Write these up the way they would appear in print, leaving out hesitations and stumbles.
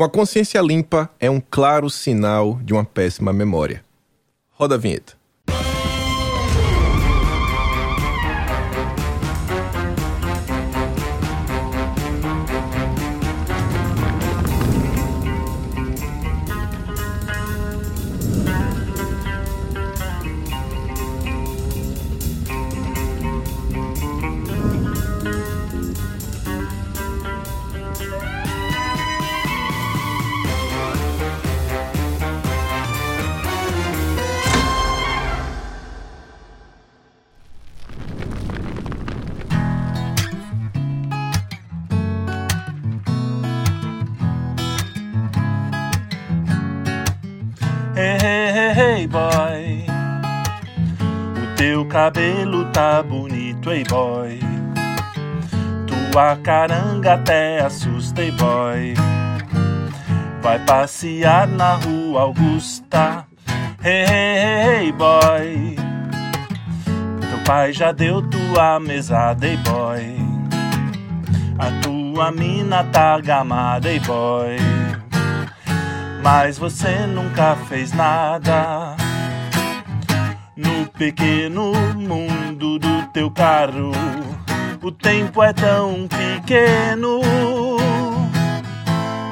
Uma consciência limpa é um claro sinal de uma péssima memória. Roda a vinheta. Boy, o teu cabelo tá bonito, ei boy, tua caranga até assusta, ei boy, vai passear na rua Augusta, ei boy, teu pai já deu tua mesada, ei boy, a tua mina tá gamada, ei boy, mas você nunca fez nada no pequeno mundo do teu carro. O tempo é tão pequeno,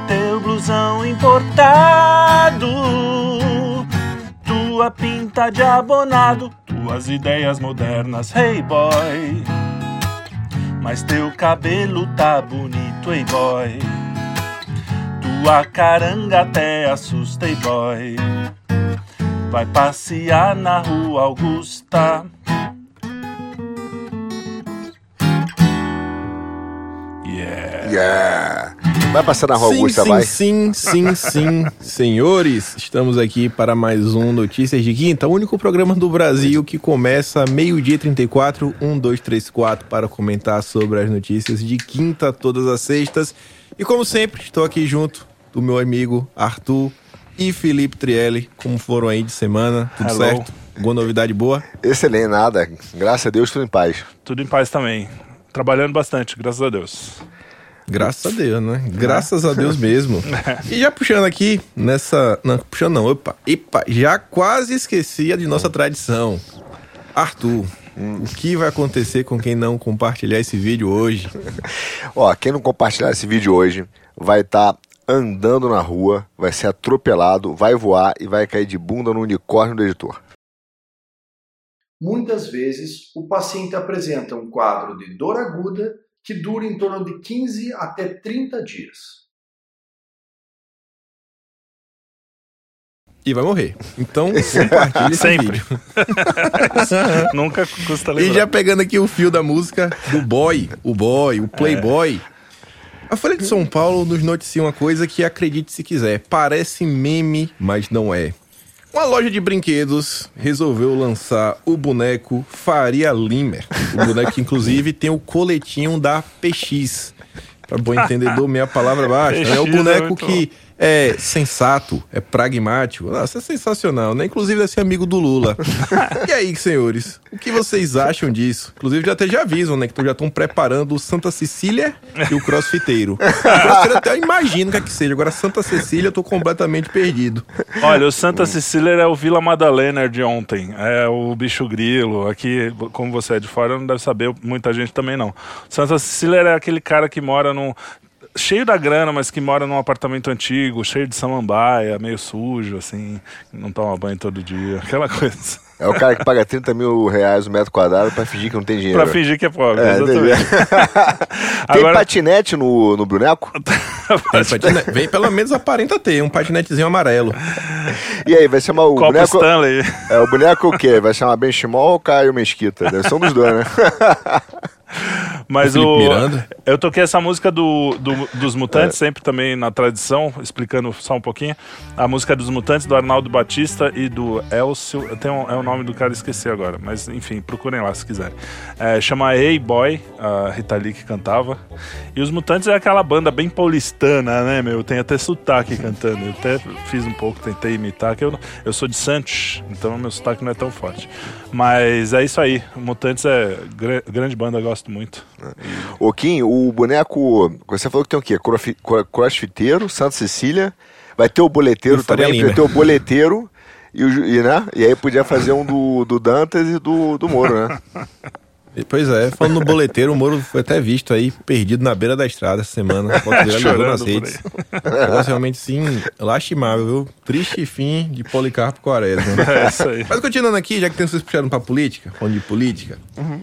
teu blusão importado, tua pinta de abonado, tuas ideias modernas, hey boy, mas teu cabelo tá bonito, hey boy, tua caranga até assusta, hey boy, vai passear na rua Augusta. Yeah, yeah. Vai passar na rua Augusta, vai. Sim, sim, sim, senhores. Estamos aqui para mais um Notícias de Quinta, o único programa do Brasil que começa 12h34, 1234, para comentar sobre as notícias de quinta, todas as sextas. E como sempre, estou aqui junto do meu amigo Arthur e Felipe Trielli. Como foram aí de semana? Tudo Hello. Certo? Alguma novidade boa? Excelente, nada. Graças a Deus, tudo em paz. Tudo em paz também. Trabalhando bastante, graças a Deus. Graças a Deus, né? Graças a Deus mesmo. E já puxando aqui nessa... Não, puxando não, opa. Já quase esqueci a de nossa tradição. Arthur, o que vai acontecer com quem não compartilhar esse vídeo hoje? Ó, quem não compartilhar esse vídeo hoje vai estar... andando na rua, vai ser atropelado, vai voar e vai cair de bunda no unicórnio do editor. Muitas vezes, o paciente apresenta um quadro de dor aguda que dura em torno de 15 até 30 dias. E vai morrer. Então, compartilhe sempre. Nunca custa lembrar. E já pegando aqui o fio da música do boy, o playboy... É. A Folha de São Paulo nos noticia uma coisa que, acredite se quiser, parece meme, mas não é. Uma loja de brinquedos resolveu lançar o boneco Faria Limer. O boneco que, inclusive, tem o coletinho da PX. Para bom entendedor, minha palavra basta. É o boneco que é sensato, é pragmático. Nossa, é sensacional, né? Inclusive, deve ser amigo do Lula. E aí, senhores, o que vocês acham disso? Inclusive, já até já avisam, né? Que já estão preparando o Santa Cecília e o crossfiteiro. O crossfiteiro até eu imagino que é que seja. Agora, Santa Cecília, eu tô completamente perdido. Olha, o Santa Cecília é o Vila Madalena de ontem. É o bicho grilo. Aqui, como você é de fora, não deve saber. Muita gente também não. Santa Cecília é aquele cara que mora num... cheio da grana, mas que mora num apartamento antigo, cheio de samambaia, meio sujo, assim, não toma banho todo dia, aquela coisa. É o cara que paga 30 mil reais o metro quadrado pra fingir que não tem dinheiro. Pra fingir que é pobre, exatamente. Tem agora... patinete no boneco? Patinete. Vem, pelo menos aparenta ter, um patinetezinho amarelo. E aí, vai chamar o Copo boneco... Stanley. É, o boneco o quê? Vai chamar Benchimol ou Caio Mesquita? Deve ser um dos dois, né? Mas eu toquei essa música dos Mutantes, sempre também na tradição, explicando só um pouquinho. A música dos Mutantes, do Arnaldo Batista e do Elcio. É o nome do cara, esqueci agora, mas enfim, procurem lá se quiserem. É, chama Hey Boy, a Rita Lee que cantava. E os Mutantes é aquela banda bem paulistana, né, meu? Tem até sotaque cantando. Eu até fiz um pouco, tentei imitar, que eu sou de Santos, então meu sotaque não é tão forte. Mas é isso aí, Mutantes é grande banda, gosto muito. Ô Kim, o boneco, você falou que tem o quê? Crossfiteiro, Santa Cecília, vai ter o boleteiro também, vai ter o boleteiro e aí podia fazer um do Dantas e do Moro, né? Pois é, falando no boleteiro, o Moro foi até visto aí, perdido na beira da estrada essa semana. Chorando nas redes. Realmente, sim, lastimável, viu? Triste fim de Policarpo Quaresma. É isso aí. Mas continuando aqui, já que vocês puxaram pra política, falando de política. Uhum.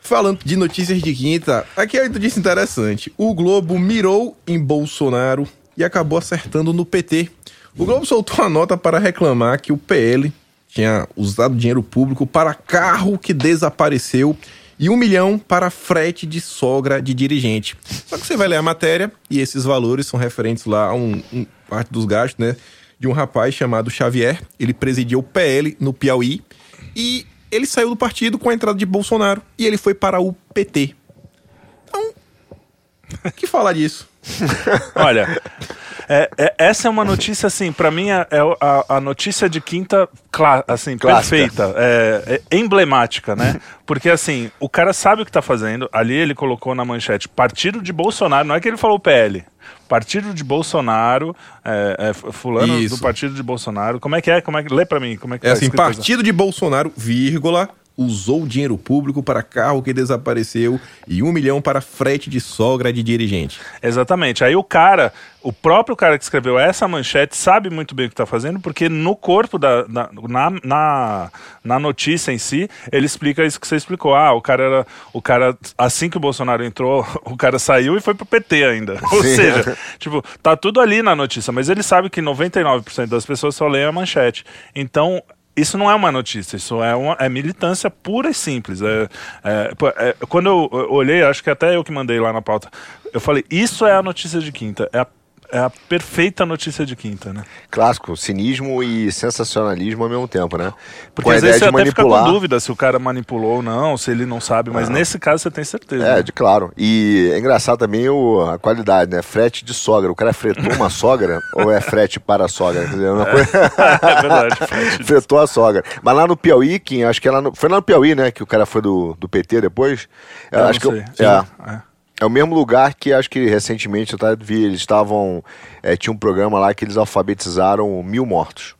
Falando de notícias de quinta, aqui é uma notícia interessante. O Globo mirou em Bolsonaro e acabou acertando no PT. O Globo soltou uma nota para reclamar que o PL tinha usado dinheiro público para carro que desapareceu e 1 milhão para frete de sogra de dirigente. Só que você vai ler a matéria e esses valores são referentes lá a parte dos gastos, né? De um rapaz chamado Xavier. Ele presidia o PL no Piauí e ele saiu do partido com a entrada de Bolsonaro e ele foi para o PT. Então, o que falar disso? Olha... essa é uma notícia, assim, pra mim é a notícia de quinta, assim, clássica. Perfeita, emblemática, né? Porque, assim, o cara sabe o que tá fazendo, ali ele colocou na manchete, partido de Bolsonaro, não é que ele falou PL, partido de Bolsonaro, fulano isso. Do partido de Bolsonaro, como é que, lê pra mim, como é que tá assim, partido de Bolsonaro, vírgula, usou dinheiro público para carro que desapareceu e 1 milhão para frete de sogra de dirigente. Exatamente. Aí o cara, o próprio cara que escreveu essa manchete sabe muito bem o que está fazendo, porque no corpo, na notícia em si, ele explica isso que você explicou. Ah, o cara assim que o Bolsonaro entrou, o cara saiu e foi pro PT ainda. Sim. Ou seja, tipo, tá tudo ali na notícia, mas ele sabe que 99% das pessoas só leem a manchete. Então... isso não é uma notícia, isso é militância pura e simples. Quando eu olhei, acho que até eu que mandei lá na pauta, eu falei, isso é a notícia de quinta, é a perfeita notícia de quinta, né? Clássico, cinismo e sensacionalismo ao mesmo tempo, né? Porque às vezes você até fica com dúvida se o cara manipulou ou não, se ele não sabe, mas nesse caso você tem certeza. É, né? Claro. E é engraçado também a qualidade, né? Frete de sogra. O cara fretou uma sogra ou é frete para a sogra? Quer dizer, é verdade. Fretou a sogra. Mas lá no Piauí, Kim, acho que foi lá no Piauí, né? Que o cara foi do PT depois. Eu acho não sei. Que é o mesmo lugar que acho que recentemente eu vi, eles estavam... tinha um programa lá que eles alfabetizaram 1.000 mortos.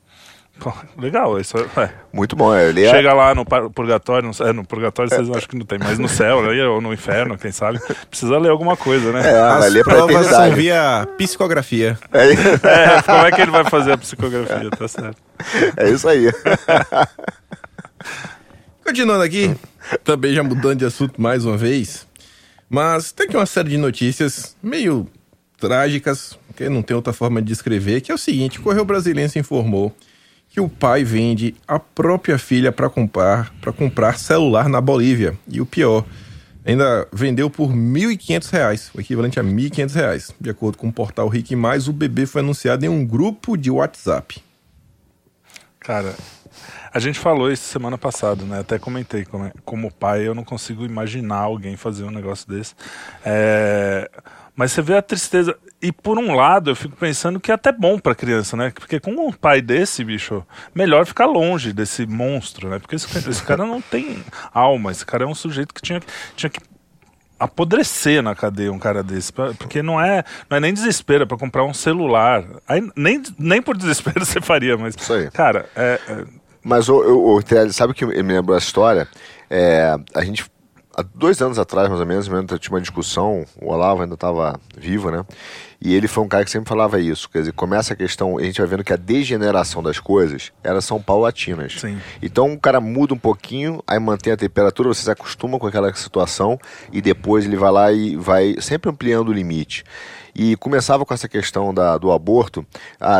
Pô, legal, isso é... muito bom. Chega lá no purgatório, no purgatório vocês acham que não tem, mas no céu ou no inferno, quem sabe, precisa ler alguma coisa, né? As provas são via psicografia. Como é que ele vai fazer a psicografia, tá certo. É isso aí. Continuando aqui, também já mudando de assunto mais uma vez... mas tem aqui uma série de notícias meio trágicas, que não tem outra forma de descrever, que é o seguinte: o Correio Brasiliense informou que o pai vende a própria filha para comprar celular na Bolívia. E o pior, ainda vendeu por R$1.500, o equivalente a R$1.500. De acordo com o portal Rick Mais, o bebê foi anunciado em um grupo de WhatsApp. Cara... a gente falou isso semana passada, né? Até comentei, como pai, eu não consigo imaginar alguém fazer um negócio desse. Mas você vê a tristeza. E por um lado, eu fico pensando que é até bom pra criança, né? Porque com um pai desse, bicho, melhor ficar longe desse monstro, né? Porque esse cara não tem alma. Esse cara é um sujeito que tinha que apodrecer na cadeia, um cara desse, porque não é nem desespero pra comprar um celular. Aí, nem por desespero você faria, mas... isso aí. Cara, mas o Trielli, sabe o que me lembrou a história? A gente, há 2 anos atrás, mais ou menos, tinha uma discussão, o Olavo ainda estava vivo, né? E ele foi um cara que sempre falava isso, quer dizer, começa a questão, a gente vai vendo que a degeneração das coisas era São Paulatinas. Sim. Então o cara muda um pouquinho, aí mantém a temperatura, você se acostuma com aquela situação e depois ele vai lá e vai sempre ampliando o limite. E começava com essa questão do aborto,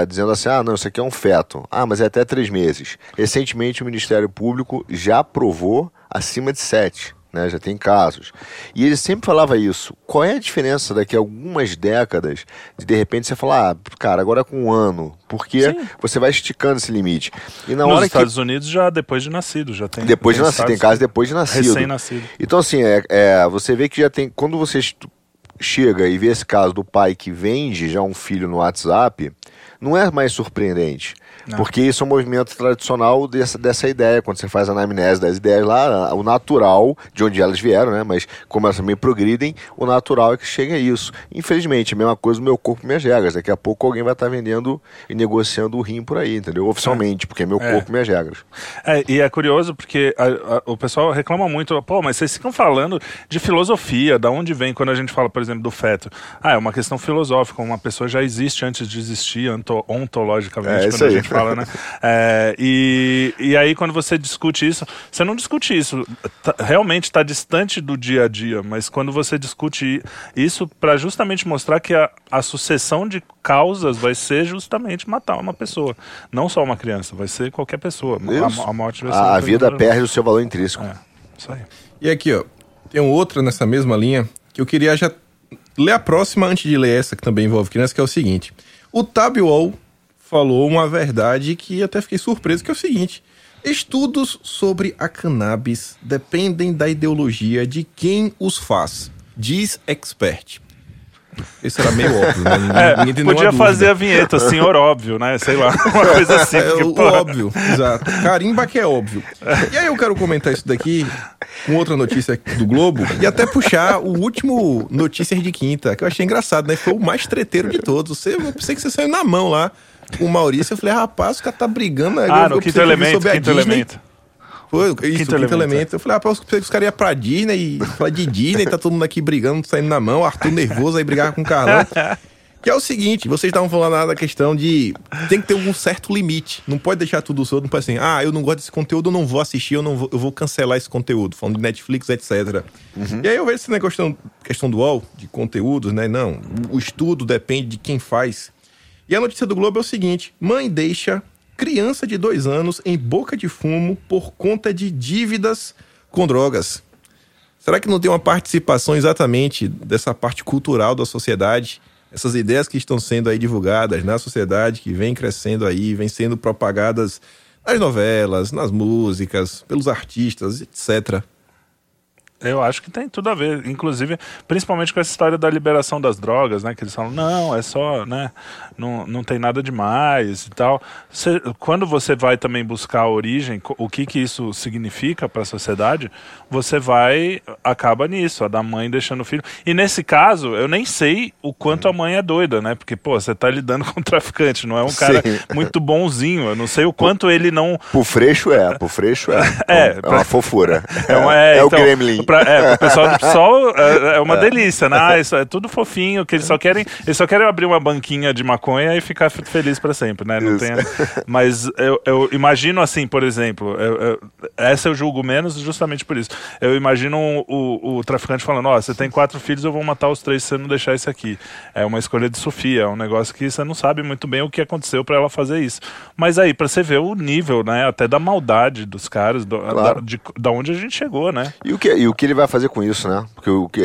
dizendo assim, não, isso aqui é um feto. Mas é até 3 meses. Recentemente o Ministério Público já aprovou acima de 7, né? Já tem casos. E ele sempre falava isso. Qual é a diferença daqui a algumas décadas de repente, você falar, cara, agora é com 1 ano. Porque sim, você vai esticando esse limite. E na hora Estados Unidos já depois de nascido, já tem. Depois de nascido, tem casos depois de nascido. Recém-nascido. Então, assim, você vê que já tem... quando você chega e vê esse caso do pai que vende já um filho no WhatsApp, não é mais surpreendente. Não. Porque isso é um movimento tradicional dessa ideia, quando você faz a anamnese das ideias lá, o natural, de onde elas vieram, né? Mas como elas também progridem, o natural é que chega a isso. Infelizmente, a mesma coisa no meu corpo, minhas regras. Daqui a pouco alguém vai estar vendendo e negociando o rim por aí, entendeu? Oficialmente, porque é meu corpo, minhas regras. É, e é curioso porque o pessoal reclama muito, pô, mas vocês ficam falando de filosofia, da onde vem, quando a gente fala, por exemplo, do feto. Ah, é uma questão filosófica, uma pessoa já existe antes de existir, ontologicamente, quando a gente fala, né? E aí, quando você discute isso, você não discute isso, realmente está distante do dia a dia, mas quando você discute isso para justamente mostrar que a sucessão de causas vai ser justamente matar uma pessoa. Não só uma criança, vai ser qualquer pessoa. A morte vai ser... A vida perde o seu valor intrínseco. É, isso aí. E aqui, ó, tem outra nessa mesma linha, que eu queria já ler a próxima antes de ler essa, que também envolve criança, que é o seguinte. O Tabiol falou uma verdade que até fiquei surpreso, que é o seguinte. Estudos sobre a cannabis dependem da ideologia de quem os faz, diz expert. Isso era meio óbvio, né? Podia fazer a vinheta, senhor óbvio, né? Sei lá, uma coisa assim. O óbvio, exato. Carimba que é óbvio. E aí eu quero comentar isso daqui com outra notícia do Globo e até puxar o último Notícias de Quinta, que eu achei engraçado, né? Foi o mais treteiro de todos. Eu pensei que você saiu na mão lá com o Maurício. Eu falei, rapaz, o cara tá brigando. Aí no Quinto Elemento, Foi, isso, Quinto Elemento. Eu falei, rapaz, os caras iam pra Disney, falar de Disney, tá todo mundo aqui brigando, saindo na mão, Arthur nervoso, aí brigava com o Carlão. Que é o seguinte, vocês estavam falando da questão de tem que ter um certo limite, não pode deixar tudo solto, não pode assim, eu não gosto desse conteúdo, eu não vou assistir, eu vou cancelar esse conteúdo, falando de Netflix, etc. Uhum. E aí eu vejo essa questão do UOL, de conteúdos, né, não, o estudo depende de quem faz. E a notícia do Globo é o seguinte, mãe deixa criança de 2 anos em boca de fumo por conta de dívidas com drogas. Será que não tem uma participação exatamente dessa parte cultural da sociedade? Essas ideias que estão sendo aí divulgadas na sociedade, que vem crescendo aí, vem sendo propagadas nas novelas, nas músicas, pelos artistas, etc. Eu acho que tem tudo a ver, inclusive, principalmente com essa história da liberação das drogas, né? Que eles falam, não, é só, né? Não tem nada demais e tal. Quando você vai também buscar a origem, o que isso significa para a sociedade, você acaba nisso, a da mãe deixando o filho. E nesse caso, eu nem sei o quanto a mãe é doida, né? Porque, pô, você tá lidando com um traficante, não é um cara muito bonzinho. Eu não sei o quanto ele não... Pro freixo é. É uma fofura. Então, o gremlin. O pessoal do PSOL é uma delícia, né? Isso é tudo fofinho, que eles só querem abrir uma banquinha de maconha e ficar feliz pra sempre, né? Não tem... Mas eu imagino assim, por exemplo, essa eu julgo menos justamente por isso. Eu imagino o traficante falando, ó, você tem 4 filhos, eu vou matar os 3 se você não deixar isso aqui. É uma escolha de Sofia, é um negócio que você não sabe muito bem o que aconteceu pra ela fazer isso. Mas aí, pra você ver o nível, né? Até da maldade dos caras, claro. da onde a gente chegou, né? E o que ele vai fazer com isso, né? Porque o que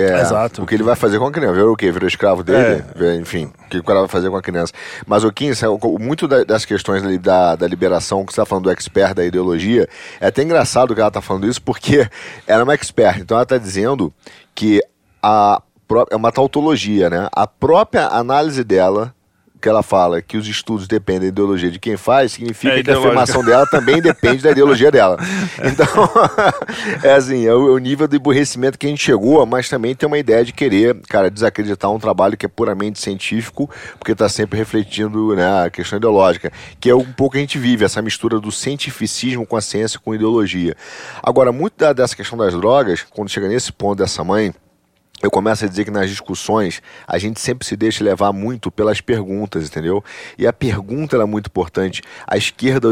ele vai fazer com a criança. Virou o quê? Virou escravo dele? Enfim, o que o cara vai fazer com a criança. Mas o Quince, muito das questões da liberação, que você tá falando do expert, da ideologia, é até engraçado que ela tá falando isso, porque ela é uma expert. Então ela tá dizendo que é uma tautologia, né? A própria análise dela, que ela fala que os estudos dependem da ideologia de quem faz, significa que a afirmação dela também depende da ideologia dela. Então, é o nível do emburrecimento que a gente chegou, mas também tem uma ideia de querer, cara, desacreditar um trabalho que é puramente científico, porque está sempre refletindo, né, a questão ideológica, que é um pouco que a gente vive, essa mistura do cientificismo com a ciência, com a ideologia. Agora, muito dessa questão das drogas, quando chega nesse ponto dessa mãe, eu começo a dizer que nas discussões a gente sempre se deixa levar muito pelas perguntas, entendeu? E a pergunta é muito importante. A esquerda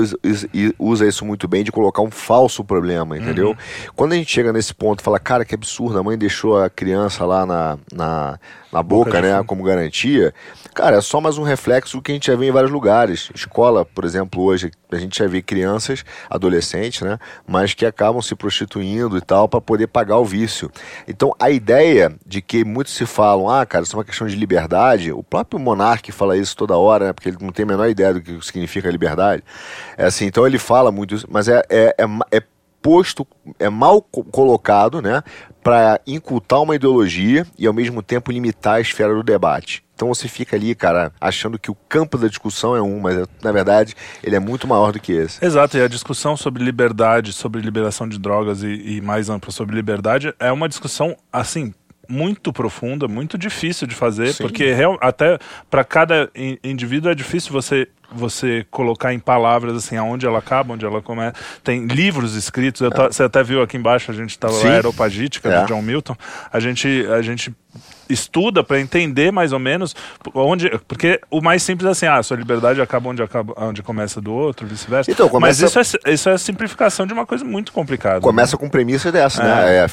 usa isso muito bem, de colocar um falso problema, entendeu? Uhum. Quando a gente chega nesse ponto e fala, cara, que absurdo, a mãe deixou a criança lá na boca, né, como garantia, cara, é só mais um reflexo do que a gente já vê em vários lugares. Escola, por exemplo, hoje, a gente já vê crianças, adolescentes, né, mas que acabam se prostituindo e tal, para poder pagar o vício. Então, a ideia de que muitos se falam, cara, isso é uma questão de liberdade, o próprio Monark fala isso toda hora, né, porque ele não tem a menor ideia do que significa liberdade. É assim, então ele fala muito isso, mas é mal colocado, né, para incultar uma ideologia e ao mesmo tempo limitar a esfera do debate. Então você fica ali, cara, achando que o campo da discussão é um, mas na verdade ele é muito maior do que esse. Exato, e a discussão sobre liberdade, sobre liberação de drogas e mais ampla sobre liberdade é uma discussão, assim, muito profunda, muito difícil de fazer. Sim. Porque até para cada indivíduo é difícil você colocar em palavras assim aonde ela acaba, onde ela começa. Tem livros escritos, você até viu aqui embaixo, a gente estava lá, Aeropagítica, do John Milton. A gente estuda para entender mais ou menos onde, porque o mais simples é assim, a sua liberdade acaba, onde começa do outro, vice-versa. Então, começa... Mas isso é a simplificação de uma coisa muito complicada. Começa, né? Com premissa dessa, né?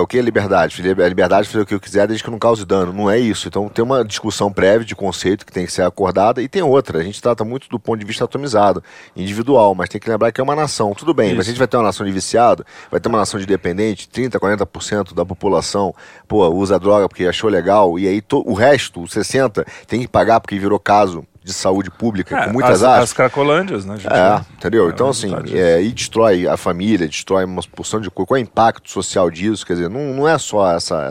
O que é liberdade? A liberdade é fazer o que eu quiser desde que não cause dano. Não é isso. Então tem uma discussão prévia de conceito que tem que ser acordada e tem outra. A gente trata muito do ponto de vista atomizado, individual, mas tem que lembrar que é uma nação. Tudo bem, isso. Mas a gente vai ter uma nação de viciado, vai ter uma nação de dependente, 30%, 40% da população, usa droga porque achou legal. E aí o resto, os 60, tem que pagar porque virou caso de saúde pública, com muitas aspas. As cracolândias, né, gente? Entendeu? Então, assim, e destrói a família, destrói uma porção de coisa. Qual é o impacto social disso? Quer dizer, não é só essa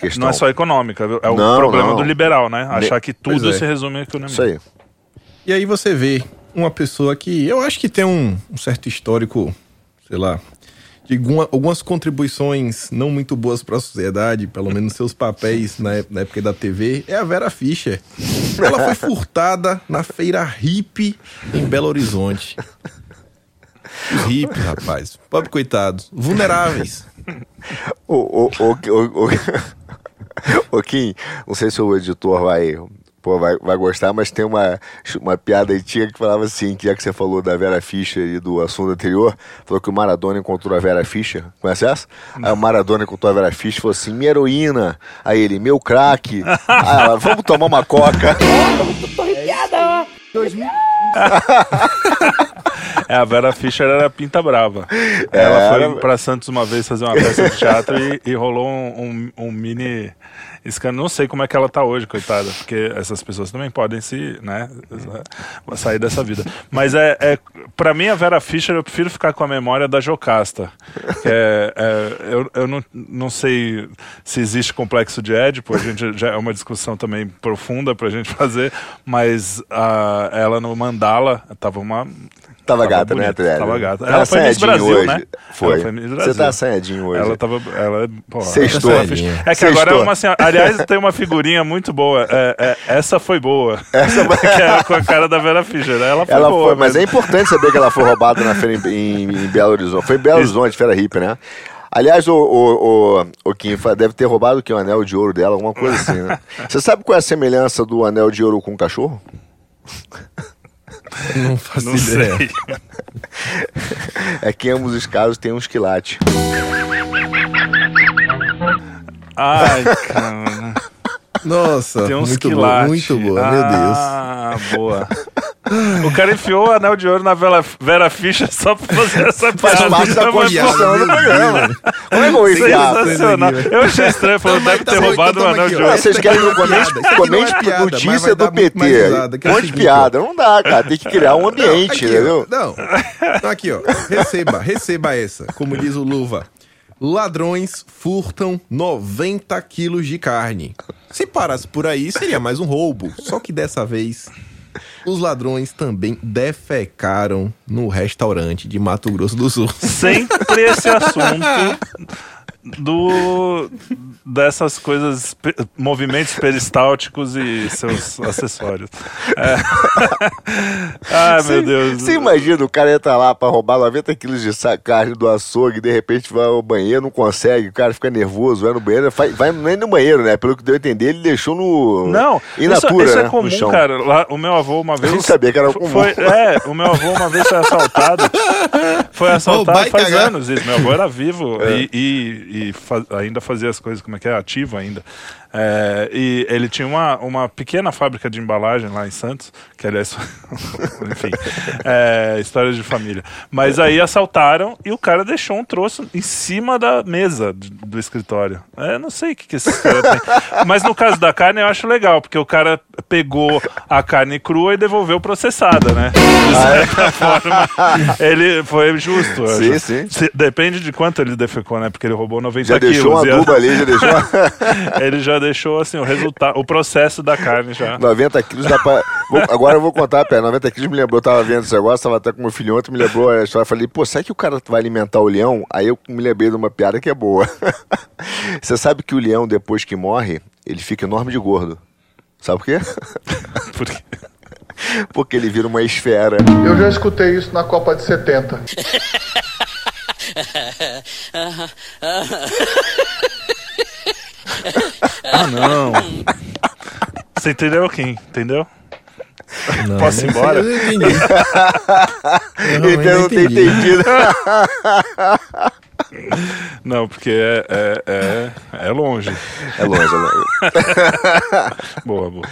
questão. Não é só econômica, é o problema do liberal, né? Achar que tudo se resume à economia. Isso aí. E aí você vê uma pessoa que eu acho que tem um certo histórico, sei lá, de algumas contribuições não muito boas para a sociedade, pelo menos seus papéis na época da TV, é a Vera Fischer. Ela foi furtada na feira hippie em Belo Horizonte. Os hippies, rapaz. Pobre coitados. Vulneráveis. Ô Kim, não sei se o editor vai gostar, mas tem uma piada antiga que falava assim, que é que você falou da Vera Fischer e do assunto anterior, falou que o Maradona encontrou a Vera Fischer, conhece essa? Aí o Maradona encontrou a Vera Fischer e falou assim, minha heroína, aí ele, meu craque, vamos tomar uma coca. Tô arrepiada, a Vera Fischer era pinta brava. Ela foi pra Santos uma vez fazer uma peça de teatro e rolou um mini... Não sei como é que ela tá hoje, coitada, porque essas pessoas também podem se, né, sair dessa vida. Mas pra mim, a Vera Fischer, eu prefiro ficar com a memória da Jocasta. Eu não sei se existe complexo de Édipo, a gente já é uma discussão também profunda pra gente fazer, mas ela no Mandala tava uma... Tava gata, bonita, né, Trielli? Tava gata. Ela foi Miss Brasil, hoje, né? Foi. Você tá assanhadinho hoje. Ela tava... Sextou. É que agora é uma senhora... Aliás, tem uma figurinha muito boa. Essa foi boa. Essa foi... que era com a cara da Vera Fischer. Ela foi boa. Mas é importante saber que ela foi roubada na feira em Belo Horizonte. Foi em Belo Horizonte, feira hippie, né? Aliás, o Kim deve ter roubado o anel de ouro dela, alguma coisa assim, né? Você sabe qual é a semelhança do anel de ouro com o cachorro? Não faço ideia. É que em ambos os casos tem um esquilate. Ai, cara. Nossa, tem um esquilate. Muito boa, meu Deus. Ah, boa. O cara enfiou o anel de ouro na Vera Fischer só pra fazer essa piada. Faz parte da construção do programa. Como é que eu vou enfiar? Sensacional. Eu achei estranho, falou, deve ter roubado o anel de ouro. Vocês querem comente notícia do PT. Um monte de piada. Não dá, cara. Tem que criar um ambiente, entendeu? Não, aqui, ó. Receba essa. Como diz o Luva. Ladrões furtam 90 quilos de carne. Se parasse por aí, seria mais um roubo. Só que dessa vez... Os ladrões também defecaram no restaurante de Mato Grosso do Sul. Sempre esse assunto dessas coisas, movimentos peristálticos e seus acessórios. Ah, meu Deus. Você imagina o cara entrar lá pra roubar 90 quilos de carne do açougue, de repente vai ao banheiro, não consegue, o cara fica nervoso, vai no banheiro, vai nem no banheiro, né? Pelo que deu a entender, ele deixou no... Não, in natura, isso é comum, né? Cara. Lá, o meu avô uma vez... Eu não sabia que era comum. O meu avô uma vez foi assaltado. Foi assaltado faz anos isso. Meu avô era vivo ainda fazia as coisas, como é que é, ativo ainda. E ele tinha uma pequena fábrica de embalagem lá em Santos, que aliás, enfim, história de família. Mas aí assaltaram e o cara deixou um troço em cima da mesa do escritório. Não sei o que esses caras têm. Mas no caso da carne eu acho legal, porque o cara pegou a carne crua e devolveu processada, né? De certa forma, ele foi justo. Sim, sim. Depende de quanto ele defecou, né? Porque ele roubou 90 quilos. Já deixou uma aduba ali, já deixou. Ele já deixou assim o resultado, o processo da carne já. 90 quilos dá pra... Agora eu vou contar, pé, 90 quilos me lembrou, eu tava vendo esse negócio, tava até com meu filho ontem, me lembrou a história, falei, pô, será que o cara vai alimentar o leão? Aí eu me lembrei de uma piada que é boa. Você sabe que o leão, depois que morre, ele fica enorme de gordo. Sabe por quê? Por quê? Porque ele vira uma esfera. Eu já escutei isso na Copa de 70. Ah, não. Você entendeu quem? Entendeu? Não, posso ir embora? Eu não tenho entendido. Não, porque é longe. É longe, é longe. Boa, boa.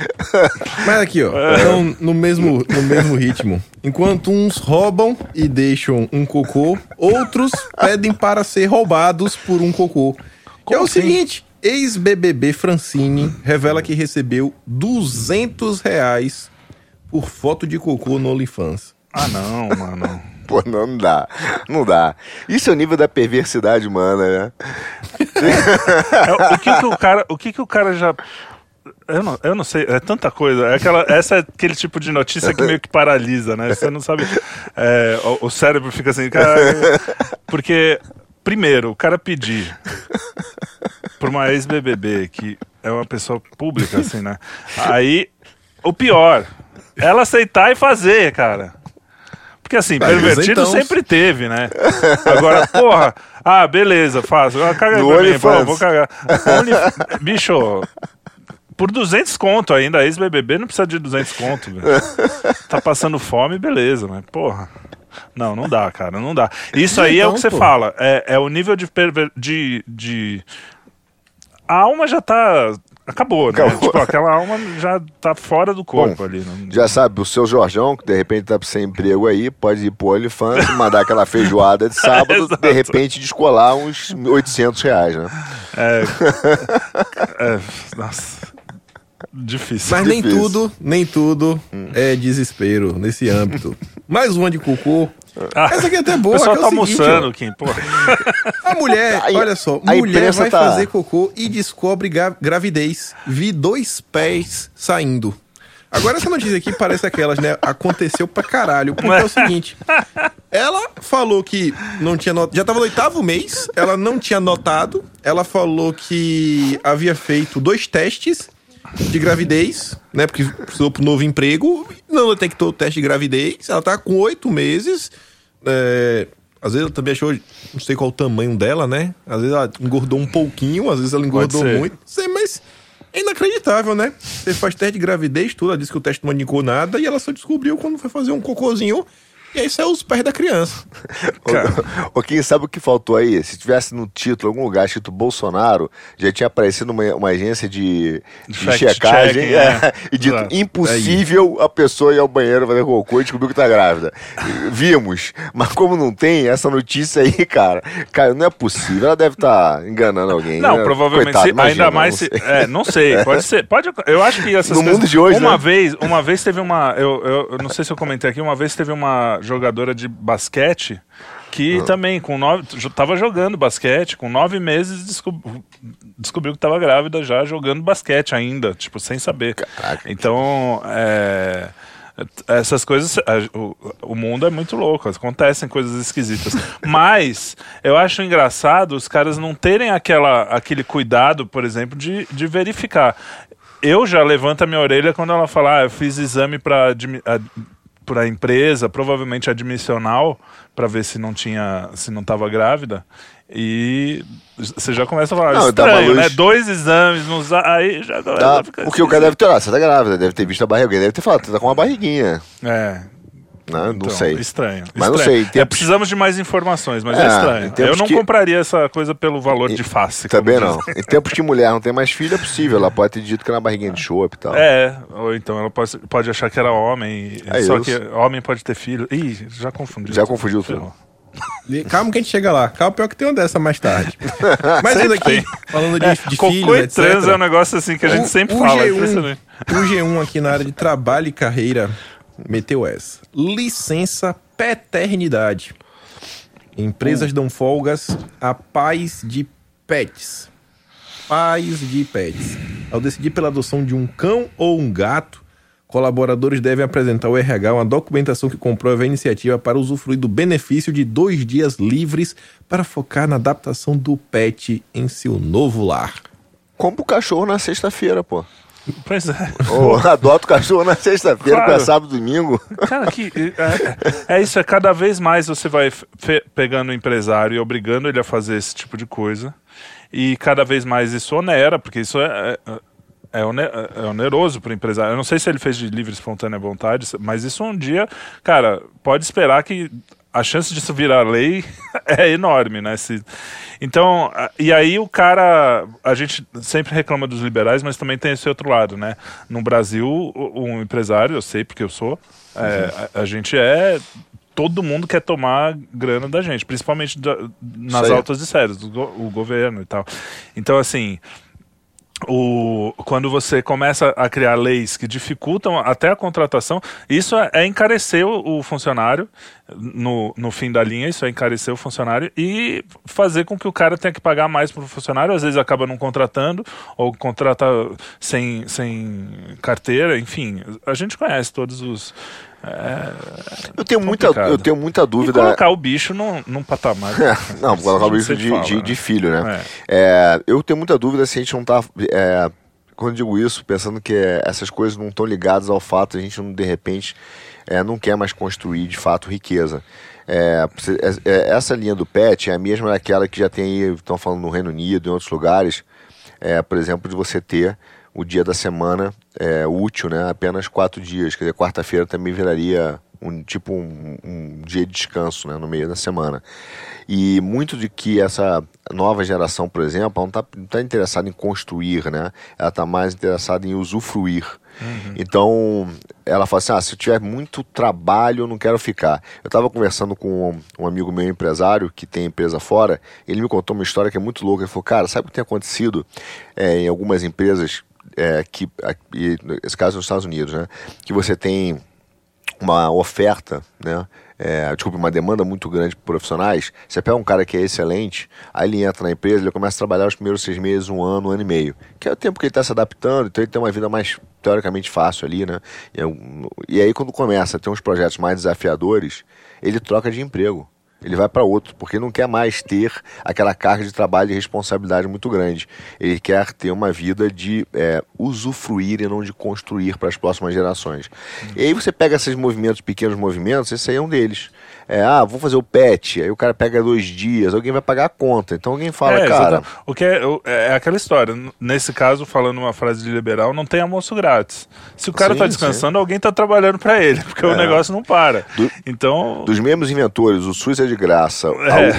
Mas aqui, ó. Então, no mesmo ritmo. Enquanto uns roubam e deixam um cocô, outros pedem para ser roubados por um cocô. Que é o seguinte: ex-BBB Francine revela que recebeu R$200 por foto de cocô no OnlyFans. Ah, não, mano. Pô, não dá, não dá. Isso é o nível da perversidade humana, né? O que o cara já... Eu não sei, é tanta coisa. Essa é aquele tipo de notícia que meio que paralisa, né? Você não sabe... o cérebro fica assim... Cara, porque, primeiro, o cara pedir por uma ex-BBB, que é uma pessoa pública, assim, né? Aí, o pior, ela aceitar e fazer, cara. Porque assim, pervertido então... sempre teve, né? Agora, porra, ah, beleza, faço. Caga pra mim, pô, vou cagar. Bicho, por 200 conto ainda, ex-BBB não precisa de 200 conto. Bicho. Tá passando fome, beleza, mas porra. Não, não dá, cara, não dá. Isso aí então, é o que você fala, é o nível de A alma já tá... Acabou, né? Acabou. Tipo, aquela alma já tá fora do corpo. Bom, ali. Não... Já sabe, o seu Jorjão, que de repente tá sem emprego aí, pode ir pro OnlyFans, mandar aquela feijoada de sábado, de repente descolar uns R$800, né? Nossa. Difícil. Mas difícil. nem tudo é desespero nesse âmbito. Mais uma de cocô. Essa aqui é até boa. O pessoal tá almoçando, Kim, porra. A mulher, olha só, a mulher vai fazer cocô e descobre gravidez. Vi 2 pés saindo. Agora essa notícia aqui parece aquelas, né? Aconteceu pra caralho, porque é o seguinte. Ela falou que não tinha notado, já tava no 8º mês, ela não tinha notado. Ela falou que havia feito 2 testes de gravidez, né? Porque precisou pro novo emprego, não detectou o teste de gravidez. Ela tá com 8 meses. Às vezes ela também achou, não sei qual o tamanho dela, né? Às vezes ela engordou um pouquinho, às vezes ela engordou muito. Sei, mas é inacreditável, né? Você faz teste de gravidez, tudo. Ela disse que o teste não indicou nada e ela só descobriu quando foi fazer um cocôzinho. E aí saiu os pés da criança. Ok, sabe o que faltou aí? Se tivesse no título, algum lugar escrito Bolsonaro, já tinha aparecido uma agência de checagem e dito, impossível aí. A pessoa ir ao banheiro fazer cocô e descobriu que tá grávida. Vimos. Mas como não tem essa notícia aí, cara, não é possível. Ela deve estar enganando alguém. Não, né? Provavelmente. Coitado, imagina, ainda mais... Não sei. Pode ser. Eu acho que essas coisas... No mundo de hoje, Uma vez teve uma... Eu não sei se eu comentei aqui. Uma vez teve uma... jogadora de basquete que também com 9 tava jogando basquete, com 9 meses descobriu que tava grávida já jogando basquete ainda, tipo, sem saber. Caraca. Então essas coisas, o mundo é muito louco, acontecem coisas esquisitas, mas eu acho engraçado os caras não terem aquele cuidado, por exemplo, de verificar. Eu já levanto a minha orelha quando ela fala, eu fiz exame para a empresa, provavelmente admissional, para ver se não estava grávida. E você já começa a falar, não, estranho, né? 2 exames, aí já... Porque o cara deve ter olhado, você tá grávida, deve ter visto a barriga, deve ter falado, você tá com uma barriguinha. Não sei. Estranho. Mas não sei. Precisamos de mais informações, mas é estranho. Eu não compraria essa coisa pelo valor de face. Também não. Em tempos que mulher não tem mais filho, é possível. Ela pode ter dito que era uma barriguinha de chope e tal. Ou então ela pode achar que era homem. Só que homem pode ter filho. Ih, já confundiu. Já confundiu tudo. Calma que a gente chega lá. Calma, pior que tem uma dessa mais tarde. Mas ainda aqui, falando de filho, etc. Trans é um negócio assim que a gente sempre fala. O G1 aqui na área de trabalho e carreira... meteu essa. Licença paternidade. Empresas dão folgas a pais de pets. Ao decidir pela adoção de um cão ou um gato, colaboradores devem apresentar ao RH uma documentação que comprove a iniciativa para usufruir do benefício de 2 dias livres para focar na adaptação do pet em seu novo lar. Compra o cachorro na sexta-feira, pô. Pois é. Oh, adota o cachorro na sexta-feira, claro. Pra sábado e domingo. Cara, isso, cada vez mais você vai pegando o empresário e obrigando ele a fazer esse tipo de coisa. E cada vez mais isso onera, porque isso é oneroso para o empresário. Eu não sei se ele fez de livre e espontânea vontade, mas isso um dia, cara, pode esperar que a chance disso virar lei é enorme, né? Então, e aí o cara, a gente sempre reclama dos liberais, mas também tem esse outro lado, né? No Brasil, um empresário, eu sei porque eu sou, a gente é... Todo mundo quer tomar grana da gente, principalmente nas altas de séries, o governo e tal. Então, assim, quando você começa a criar leis que dificultam até a contratação, isso é encarecer o funcionário, no fim da linha, isso é encarecer o funcionário e fazer com que o cara tenha que pagar mais para o funcionário, às vezes acaba não contratando, ou contrata sem carteira, enfim, a gente conhece todos os... Eu tenho muita dúvida. E colocar o bicho num patamar. Não, colocar o bicho de filho, né? Eu tenho muita dúvida se a gente não tá. Quando digo isso, pensando que essas coisas não estão ligadas ao fato, a gente não, de repente não quer mais construir de fato riqueza. Essa linha do pet é a mesma daquela que já tem aí, estão falando no Reino Unido, em outros lugares, por exemplo, de você ter o dia da semana útil, né? Apenas 4 dias. Quer dizer, quarta-feira também viraria um dia de descanso, né? No meio da semana. E muito de que essa nova geração, por exemplo, não tá interessada em construir, né? Ela está mais interessada em usufruir. Uhum. Então, ela fala assim, se eu tiver muito trabalho, eu não quero ficar. Eu estava conversando com um amigo meu, empresário, que tem empresa fora. Ele me contou uma história que é muito louca. Ele falou, cara, sabe o que tem acontecido em algumas empresas... Esse caso nos Estados Unidos, né? Que você tem uma oferta, né? Uma demanda muito grande por profissionais. Você pega um cara que é excelente, aí ele entra na empresa, ele começa a trabalhar os primeiros 6 meses, 1 ano, 1 ano e meio, que é o tempo que ele está se adaptando, então ele tem uma vida mais teoricamente fácil ali, né? E aí quando começa a ter uns projetos mais desafiadores, ele troca de emprego. Ele vai para outro, porque ele não quer mais ter aquela carga de trabalho e responsabilidade muito grande. Ele quer ter uma vida de usufruir e não de construir para as próximas gerações. E aí você pega esses movimentos, pequenos movimentos, esse aí é um deles. Vou fazer o pet, aí o cara pega 2 dias, alguém vai pagar a conta. Então alguém fala, cara... O que é aquela história, nesse caso, falando uma frase de liberal, não tem almoço grátis. Se o cara está descansando, alguém está trabalhando para ele, porque o negócio não para. Dos mesmos inventores, o SUS é de graça,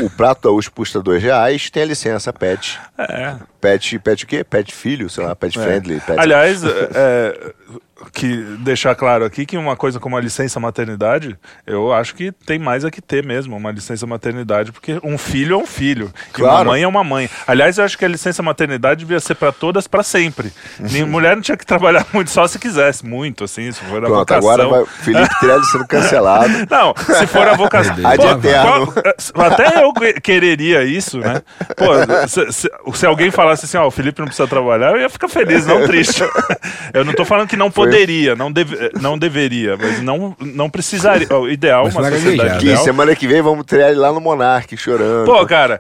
o prato da USP custa R$2, tem a licença pet. Pet o quê? Pet filho, sei lá, pet friendly. Pet... Aliás, que deixar claro aqui que uma coisa como a licença maternidade, eu acho que tem mais a que ter mesmo, uma licença maternidade, porque um filho é um filho, claro. E uma mãe é uma mãe. Aliás, eu acho que a licença maternidade devia ser para todas, para sempre. Mulher não tinha que trabalhar muito, só se quisesse, muito, assim, se for a vocação. Agora vai Felipe Trielli sendo cancelado. Não, se for a vocação... até eu quereria isso, né? Pô, se alguém falasse assim, o Felipe não precisa trabalhar, eu ia ficar feliz, não triste. Eu não tô falando que não poderia. Não deveria, mas não precisaria. O ideal, uma sociedade ideal. Semana que vem vamos ter ele lá no Monark chorando. Pô, cara,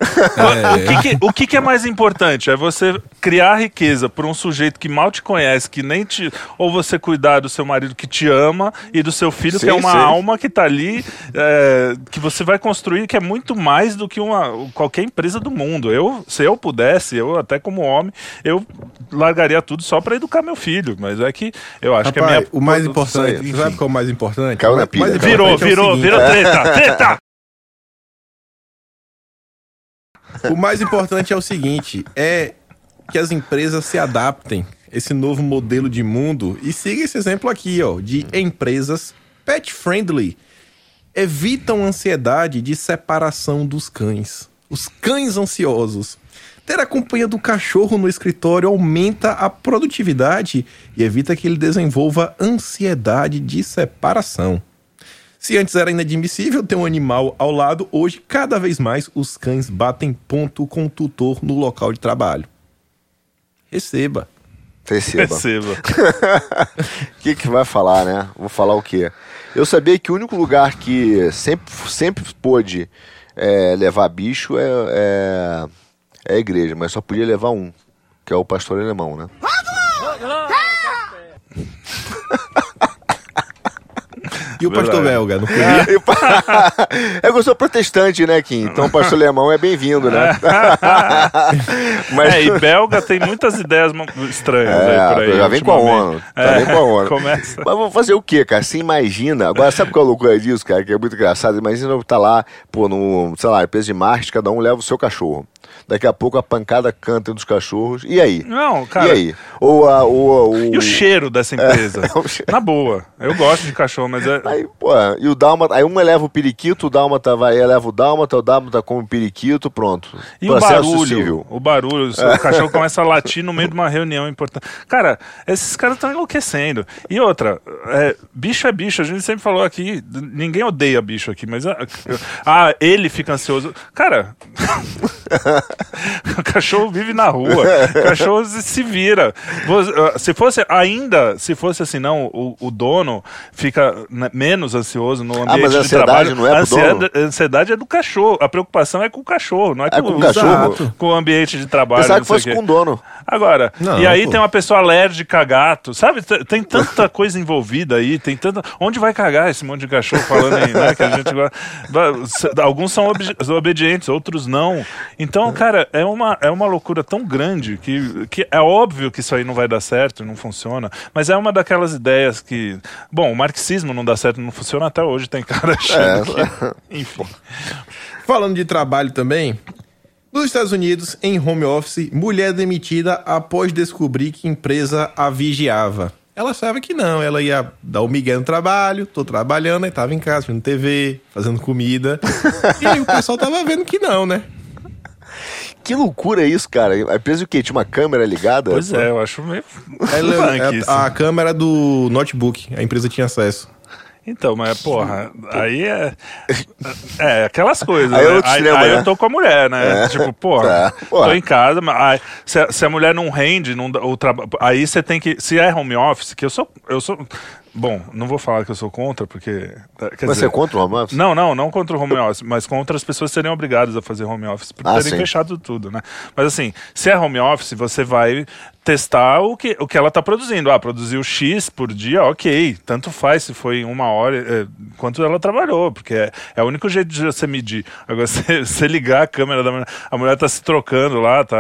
o que é mais importante? É você criar riqueza por um sujeito que mal te conhece, que nem te... Ou você cuidar do seu marido que te ama e do seu filho, que é uma alma que tá ali, que você vai construir, que é muito mais do que qualquer empresa do mundo. Se eu pudesse, até como homem, eu largaria tudo só pra educar meu filho, mas é que eu acho que o mais importante... Você sabe qual é o mais importante? Caiu na pilha. Virou treta! O mais importante é o seguinte, é que as empresas se adaptem a esse novo modelo de mundo e siga esse exemplo aqui, de empresas pet-friendly. Evitam a ansiedade de separação dos cães. Os cães ansiosos. Ter a companhia do cachorro no escritório aumenta a produtividade e evita que ele desenvolva ansiedade de separação. Se antes era inadmissível ter um animal ao lado, hoje cada vez mais os cães batem ponto com o tutor no local de trabalho. Receba. Perceba. O que vai falar, né? Vou falar o quê? Eu sabia que o único lugar que sempre pôde levar bicho é a igreja, mas só podia levar um, que é o pastor alemão, né? E o pastor belga, não podia? É que eu sou protestante, né, Kim? Então o pastor alemão é bem-vindo, né? Mas... e belga tem muitas ideias estranhas por aí. Já vem com a ONU. Começa. Mas vamos fazer o quê, cara? Você imagina. Agora, sabe qual é a loucura disso, cara? Que é muito engraçado. Imagina eu estar lá, sei lá, empresa de marketing, cada um leva o seu cachorro. Daqui a pouco a pancada canta dos cachorros. E aí? Não, cara. E aí? E o cheiro dessa empresa? Na boa. Eu gosto de cachorro, mas é... Aí, pô, e o dálmata... Aí uma leva o periquito, o dálmata vai, eleva o dálmata come o periquito, pronto. E o barulho, o cachorro começa a latir no meio de uma reunião importante. Cara, esses caras estão enlouquecendo. E outra, bicho é bicho. A gente sempre falou aqui, ninguém odeia bicho aqui, mas... ele fica ansioso. Cara... O cachorro vive na rua, o cachorro se vira. Se fosse assim, não, o dono fica menos ansioso no ambiente mas a de trabalho. Não é a ansiedade é do cachorro, a preocupação é com o cachorro, não é com o gato, com o ambiente de trabalho. Pensava que fosse com o dono. Agora, tem uma pessoa alérgica a gato, sabe? Tem tanta coisa envolvida aí, tem tanta. Onde vai cagar esse monte de cachorro falando aí, né? Que a gente... Alguns são obedientes, outros não. Então, cara, é uma loucura tão grande que é óbvio que isso aí não vai dar certo, não funciona, mas é uma daquelas ideias que... Bom, o marxismo não dá certo, não funciona até hoje, tem cara achando que... Enfim. Falando de trabalho também, nos Estados Unidos, em home office, mulher demitida após descobrir que empresa a vigiava. Ela sabe que não, ela ia dar o migué no trabalho, tô trabalhando, aí tava em casa, vendo TV, fazendo comida, e aí o pessoal tava vendo que não, né? Que loucura é isso, cara? A empresa o quê? Tinha uma câmera ligada? Pois é, eu acho meio... a câmera do notebook, a empresa tinha acesso. Então, mas porra, aí é aquelas coisas, aí, né? Eu tô com a mulher, né? Tipo, porra, tô em casa, mas aí, se a mulher não rende, aí você tem que... Se é home office, que eu sou... Bom, não vou falar que eu sou contra, porque... Você é contra o home office? Não contra o home office, mas contra as pessoas serem obrigadas a fazer home office por terem fechado tudo, né? Mas assim, se é home office, você vai testar o que ela tá produzindo. Produziu X por dia, ok. Tanto faz se foi uma hora, quanto ela trabalhou, porque é o único jeito de você medir. Agora, você ligar a câmera da mulher, a mulher tá se trocando lá, tá...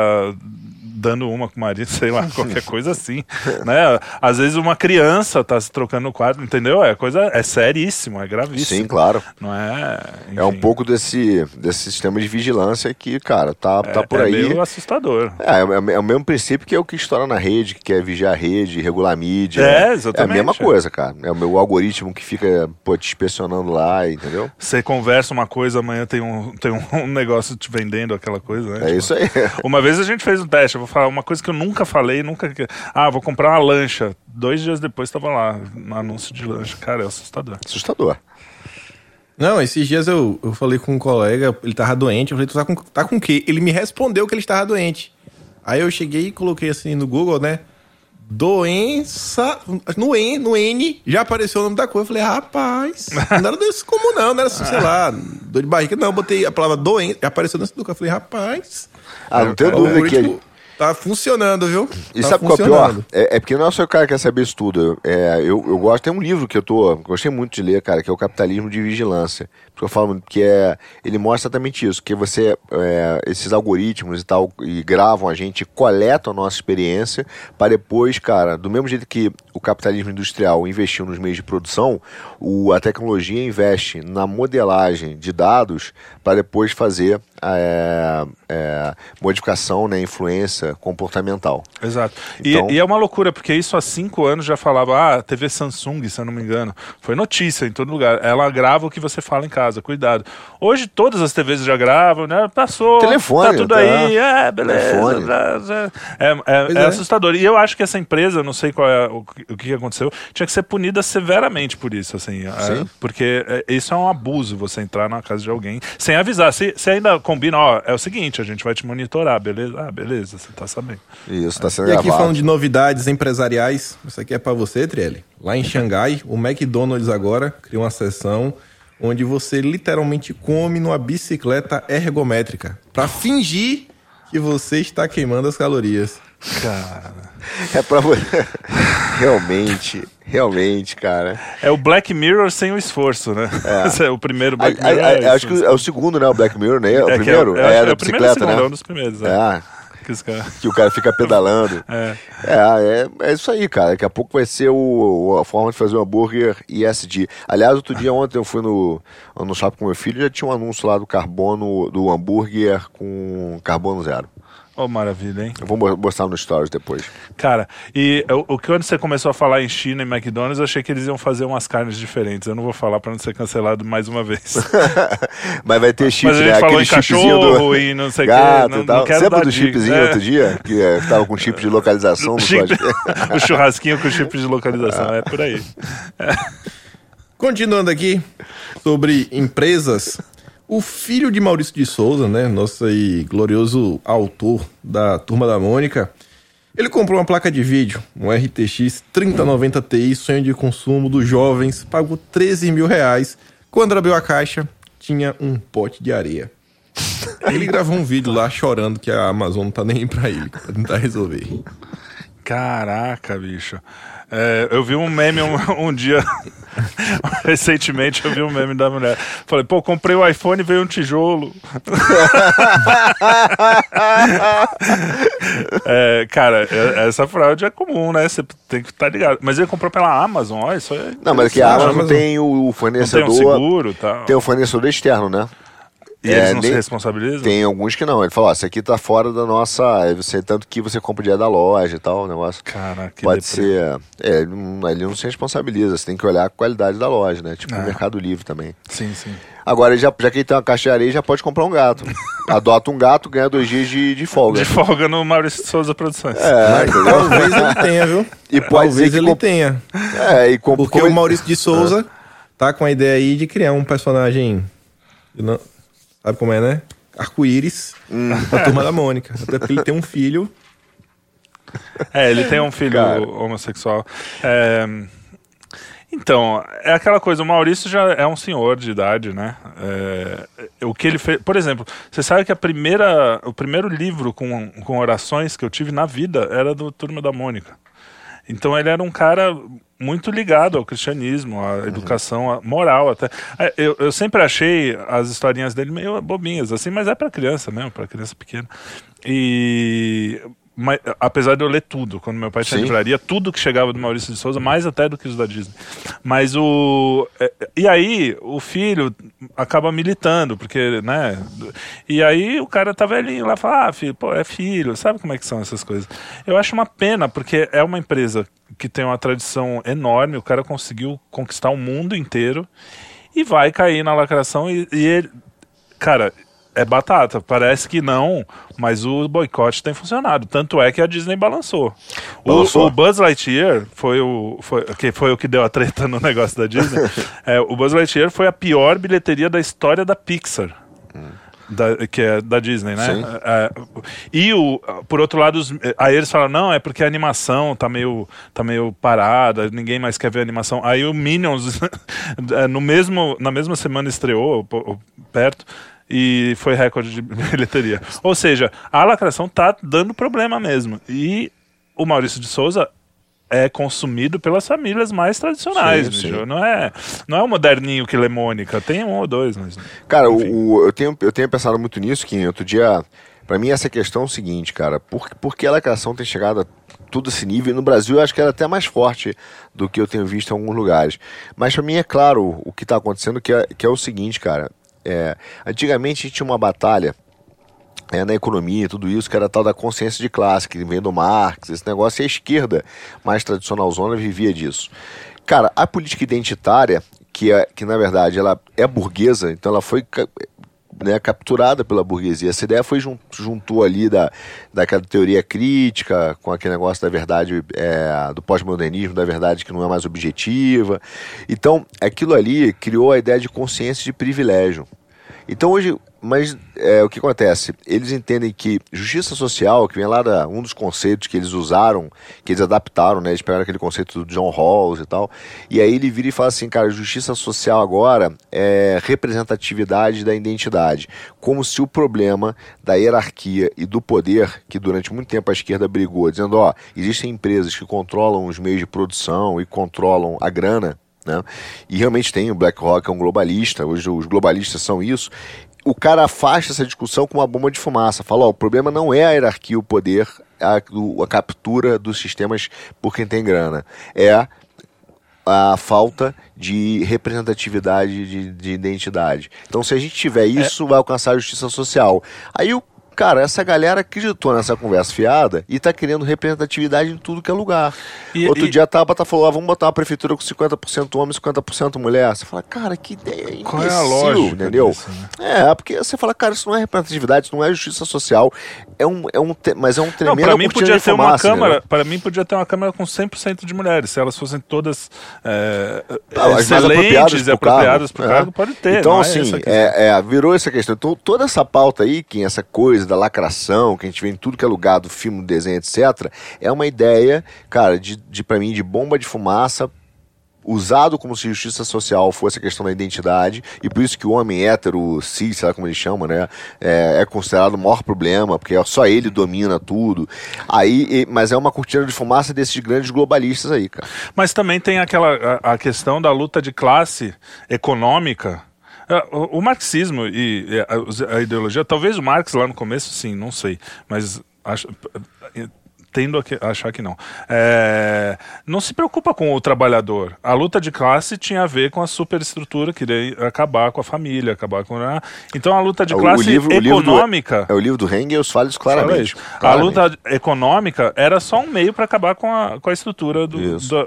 dando uma com o marido, sei lá, qualquer coisa assim, né? Às vezes uma criança tá se trocando no quadro, entendeu? É coisa, é seríssimo, é gravíssimo. Sim, claro. Não é... Enfim. É um pouco desse sistema de vigilância que, cara, tá por aí. É meio assustador. É o mesmo princípio que é o que estoura na rede, que quer vigiar a rede, regular a mídia. Exatamente. É a mesma coisa, cara. É o algoritmo que fica, te inspecionando lá, entendeu? Você conversa uma coisa, amanhã tem um negócio te vendendo aquela coisa, né? Isso aí. Uma vez a gente fez um teste, uma coisa que eu nunca falei, vou comprar uma lancha. 2 dias depois tava lá, no anúncio de lancha. Cara, é assustador. Assustador. Não, esses dias eu falei com um colega, ele tava doente, eu falei, tu tá com o quê? Ele me respondeu que ele estava doente. Aí eu cheguei e coloquei assim no Google, né? Doença, no N, já apareceu o nome da coisa. Eu falei, rapaz, não era desse comum não, era, sei lá, dor de barriga. Não, eu botei a palavra doença, já apareceu dentro do Google. Eu falei, rapaz... não tenho dúvida que... Tá funcionando, viu? E tá sabe qual é o pior? É porque não é só o cara que quer saber isso tudo. Eu gosto, tem um livro que gostei muito de ler, cara, que é o Capitalismo de Vigilância. Porque eu falo que ele mostra exatamente isso, que esses algoritmos e tal, e gravam a gente, coletam a nossa experiência, para depois, cara, do mesmo jeito que o capitalismo industrial investiu nos meios de produção, a tecnologia investe na modelagem de dados para depois fazer modificação, né, influência comportamental. Exato. Então... E é uma loucura, porque isso há 5 anos já falava, TV Samsung, se eu não me engano, foi notícia em todo lugar. Ela grava o que você fala em casa, cuidado. Hoje todas as TVs já gravam, né? Passou, telefone, tá tudo aí, beleza. É assustador. E eu acho que essa empresa, não sei qual é o que aconteceu, tinha que ser punida severamente por isso, assim. Porque isso é um abuso, você entrar na casa de alguém sem avisar. Se ainda combina, ó, é o seguinte, a gente vai te monitorar, beleza? Ah, beleza. tá sabendo. Isso, tá sendo gravado. E aqui falando de novidades empresariais, isso aqui é pra você, Trielli. Lá em Xangai, o McDonald's agora criou uma seção onde você literalmente come numa bicicleta ergométrica pra fingir que você está queimando as calorias. Cara... É pra... Realmente, cara. É o Black Mirror sem o esforço, né? É o primeiro Black Mirror. Acho que é o segundo, né? O Black Mirror, né? O primeiro? É da bicicleta, né? É um dos primeiros, né? Que o cara fica pedalando. É isso aí, cara. Daqui a pouco vai ser a forma de fazer um hambúrguer ISD. Aliás, outro dia, ontem, eu fui no shopping com meu filho e já tinha um anúncio lá do carbono, do hambúrguer com carbono zero. Oh, maravilha, hein? Eu vou mostrar no Stories depois. Cara, e quando você começou a falar em China e McDonald's, eu achei que eles iam fazer umas carnes diferentes. Eu não vou falar pra não ser cancelado mais uma vez. Mas vai ter chip, né? Mas a gente falou em cachorro e não sei o que. Não quero sempre do chipzinho, né? Outro dia, que tava com chip de localização. O churrasquinho com chip de localização, é por aí. Continuando aqui, sobre empresas... O filho de Maurício de Souza, né, nosso aí glorioso autor da Turma da Mônica, ele comprou uma placa de vídeo, um RTX 3090 Ti, sonho de consumo dos jovens, pagou R$13 mil. Quando abriu a caixa, tinha um pote de areia. Ele gravou um vídeo lá chorando que a Amazon não tá nem aí pra ele, pra tentar resolver. Caraca, bicho. Eu vi um meme um dia, recentemente, eu vi um meme da mulher. Falei, pô, comprei o iPhone e veio um tijolo. Cara, essa fraude é comum, né? Você tem que estar ligado. Mas ele comprou pela Amazon, olha isso aí. Não, mas que a Amazon tem o fornecedor... Não tem um seguro e tal. Tem o fornecedor externo, né? E eles não se responsabilizam? Tem alguns que não. Ele falou, esse aqui tá fora da nossa... Você, tanto que você compra o dinheiro da loja e tal, o negócio. Caraca, que pode ser... ele não se responsabiliza. Você tem que olhar a qualidade da loja, né? Tipo o Mercado Livre também. Sim, sim. Agora, já que ele tem uma caixa de areia, já pode comprar um gato. Adota um gato, ganha 2 dias de folga. De folga no Maurício de Souza Produções. Talvez ele tenha, viu? E talvez ele tenha. Porque o Maurício de Souza tá com a ideia aí de criar um personagem... Sabe como é, né? Arco-íris, a Turma da Mônica. Até porque ele tem um filho. Ele tem um filho, cara, homossexual. Então, é aquela coisa, o Maurício já é um senhor de idade, né? O que ele fez... Por exemplo, você sabe que o primeiro livro com orações que eu tive na vida era do Turma da Mônica. Então ele era um cara muito ligado ao cristianismo, à educação, à moral até. Eu sempre achei as historinhas dele meio bobinhas, assim, mas é pra criança mesmo, pra criança pequena. Mas, apesar de eu ler tudo, quando meu pai tinha livraria, tudo que chegava do Maurício de Souza, mais até do que os da Disney. Mas e aí, o filho acaba militando, porque, né? E aí o cara tá velhinho lá, fala, filho, pô, é filho, sabe como é que são essas coisas? Eu acho uma pena, porque é uma empresa que tem uma tradição enorme, o cara conseguiu conquistar o mundo inteiro e vai cair na lacração e ele... Cara... É batata, parece que não, mas o boicote tem funcionado. Tanto é que a Disney balançou. O Buzz Lightyear foi o que deu a treta no negócio da Disney. O Buzz Lightyear foi a pior bilheteria da história da Pixar, que é da Disney, né? Por outro lado, aí eles falaram, não, é porque a animação tá meio parada, ninguém mais quer ver a animação. Aí o Minions, na mesma semana estreou, perto, e foi recorde de bilheteria. Ou seja, a lacração tá dando problema mesmo. E o Maurício de Souza é consumido pelas famílias mais tradicionais. Sim. Não é o moderninho que lê Mônica. Tem um ou dois. Mas... Cara, eu tenho pensado muito nisso, que outro dia... Pra mim essa questão é o seguinte, cara. Por que a lacração tem chegado a tudo esse nível? E no Brasil eu acho que ela é até mais forte do que eu tenho visto em alguns lugares. Mas pra mim é claro o que tá acontecendo, que é o seguinte, cara. Antigamente tinha uma batalha na economia e tudo isso, que era tal da consciência de classe, que vem do Marx, esse negócio, e a esquerda mais tradicionalzona vivia disso. Cara, a política identitária, que na verdade ela é burguesa, então ela foi... capturada pela burguesia. Essa ideia foi juntou ali daquela teoria crítica com aquele negócio da verdade, do pós-modernismo, da verdade que não é mais objetiva. Então, aquilo ali criou a ideia de consciência de privilégio, Então hoje, mas o que acontece? Eles entendem que justiça social, que vem lá da, um dos conceitos que eles usaram, que eles adaptaram, né? Eles pegaram aquele conceito do John Rawls e tal, e aí ele vira e fala assim, cara, justiça social agora é representatividade da identidade. Como se o problema da hierarquia e do poder, que durante muito tempo a esquerda brigou, dizendo, ó, existem empresas que controlam os meios de produção e controlam a grana, né? E realmente tem, o BlackRock é um globalista, hoje os globalistas são isso. O cara afasta essa discussão com uma bomba de fumaça, fala, ó, o problema não é a hierarquia, o poder, a captura dos sistemas por quem tem grana, é a falta de representatividade, de identidade. Então se a gente tiver isso, vai alcançar a justiça social. Aí o cara, essa galera acreditou nessa conversa fiada e tá querendo representatividade em tudo que é lugar. Outro dia a Tabata falou, ah, vamos botar uma prefeitura com 50% homem e 50% mulher. Você fala, cara, que ideia imbecil. Qual é a lógica, entendeu? Disso, né? Porque você fala, cara, isso não é representatividade, isso não é justiça social, mas é um tremendo... Não, pra mim podia ter uma câmara, para mim podia ter uma câmara com 100% de mulheres, se elas fossem todas excelentes e apropriadas pro cargo, pode ter. Então, assim, virou essa questão. Então, toda essa pauta aí, essa coisa da lacração, que a gente vê em tudo que é lugar, do filme, do desenho, etc., é uma ideia, cara, pra mim, de bomba de fumaça, usado como se justiça social fosse a questão da identidade, e por isso que o homem hétero, cis, sei lá como ele chama, né, é considerado o maior problema, porque só ele domina tudo. Mas é uma cortina de fumaça desses grandes globalistas aí, cara. Mas também tem a questão da luta de classe econômica. O marxismo e a ideologia, talvez o Marx lá no começo, sim, não sei, mas tendo a achar que não. Não se preocupa com o trabalhador. A luta de classe tinha a ver com a superestrutura, queria acabar com a família, acabar com... Então a luta de classe econômica... O livro do Engels fala isso claramente. A luta econômica era só um meio para acabar com a estrutura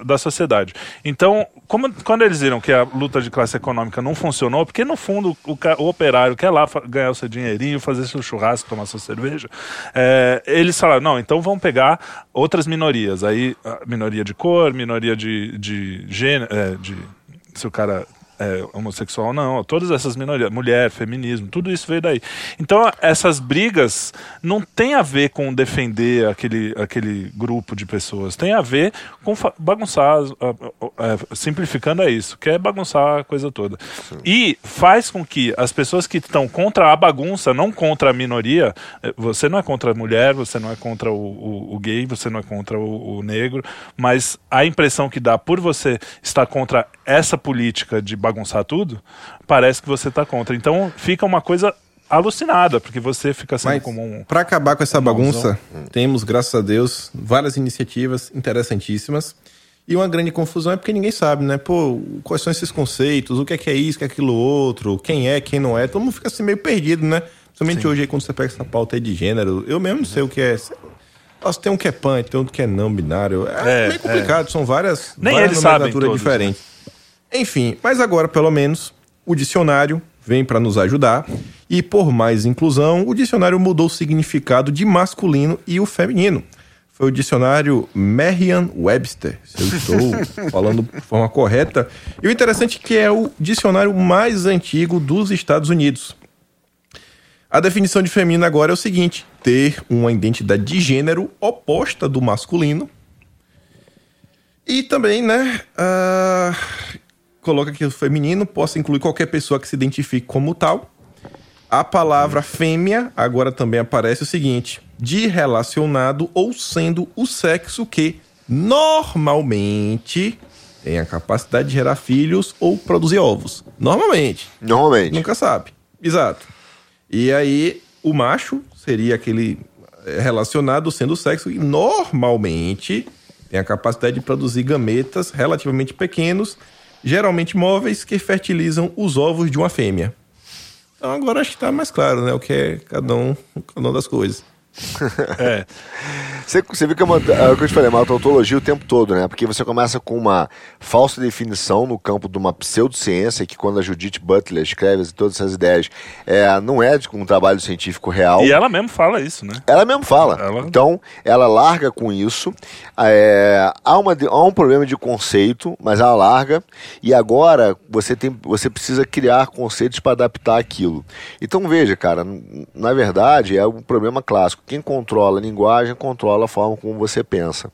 da sociedade. Então, quando eles viram que a luta de classe econômica não funcionou, porque no fundo o operário quer lá ganhar o seu dinheirinho, fazer seu churrasco, tomar sua cerveja, eles falaram, não, então vamos pegar outras minorias, aí minoria de cor, minoria de gênero, se o cara é homossexual ou não, todas essas minorias, mulher, feminismo, tudo isso veio daí. Então essas brigas não tem a ver com defender aquele grupo de pessoas, tem a ver com bagunçar, simplificando isso, que é bagunçar a coisa toda. Sim. E faz com que as pessoas que estão contra a bagunça, não contra a minoria, você não é contra a mulher, você não é contra o gay, você não é contra o negro, mas a impressão que dá por você estar contra essa política de bagunçar tudo, parece que você tá contra. Então fica uma coisa alucinada, porque você fica sendo como um... Para acabar com essa bagunça, temos, graças a Deus, várias iniciativas interessantíssimas. E uma grande confusão é porque ninguém sabe, né? Pô, quais são esses conceitos? O que é isso? O que é aquilo outro? Quem é? Quem não é? Todo mundo fica assim meio perdido, né? Principalmente hoje aí, quando você pega essa pauta aí de gênero, eu mesmo não sei o que é... Nossa, tem um que é pan, tem outro que é não binário. É meio complicado, são várias... Nem várias eles sabem todos, diferentes. Né? Enfim, mas agora, pelo menos, o dicionário vem para nos ajudar. E por mais inclusão, o dicionário mudou o significado de masculino e o feminino. Foi o dicionário Merriam-Webster, se eu estou falando de forma correta. E o interessante é que é o dicionário mais antigo dos Estados Unidos. A definição de feminino agora é o seguinte: ter uma identidade de gênero oposta do masculino. E também, né... Coloca que o feminino possa incluir qualquer pessoa que se identifique como tal. A palavra fêmea agora também aparece o seguinte: de relacionado ou sendo o sexo que normalmente tem a capacidade de gerar filhos ou produzir ovos. Normalmente. Nunca sabe. Exato. E aí o macho seria aquele relacionado sendo o sexo e normalmente tem a capacidade de produzir gametas relativamente pequenos, geralmente móveis, que fertilizam os ovos de uma fêmea. Então agora acho que tá mais claro, né? O que é cada um das coisas. É. Você viu que eu te falei, uma tautologia o tempo todo, né? Porque você começa com uma falsa definição no campo de uma pseudociência, que quando a Judith Butler escreve todas essas ideias, não é de um trabalho científico real. E ela mesmo fala isso, né? Ela mesmo fala. Então, ela larga com isso. Há um problema de conceito, mas ela larga. E agora, você precisa criar conceitos para adaptar aquilo. Então, veja, cara, na verdade, é um problema clássico. Quem controla a linguagem, controla a forma como você pensa.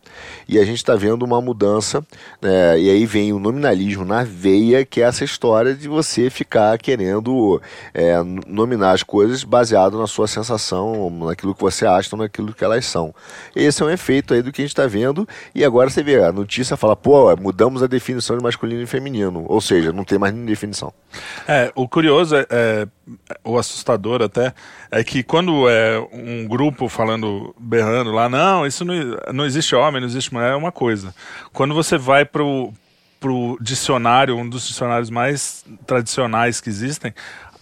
E a gente está vendo uma mudança, né? E aí vem o nominalismo na veia, que é essa história de você ficar querendo nominar as coisas baseado na sua sensação, naquilo que você acha, naquilo que elas são. Esse é um efeito aí do que a gente está vendo. E agora você vê, a notícia fala, pô, mudamos a definição de masculino e feminino. Ou seja, não tem mais nenhuma definição. O curioso o assustador até é que quando é um grupo berrando lá, não, isso não existe homem, não existe mulher, é uma coisa. Quando você vai pro dicionário, um dos dicionários mais tradicionais que existem,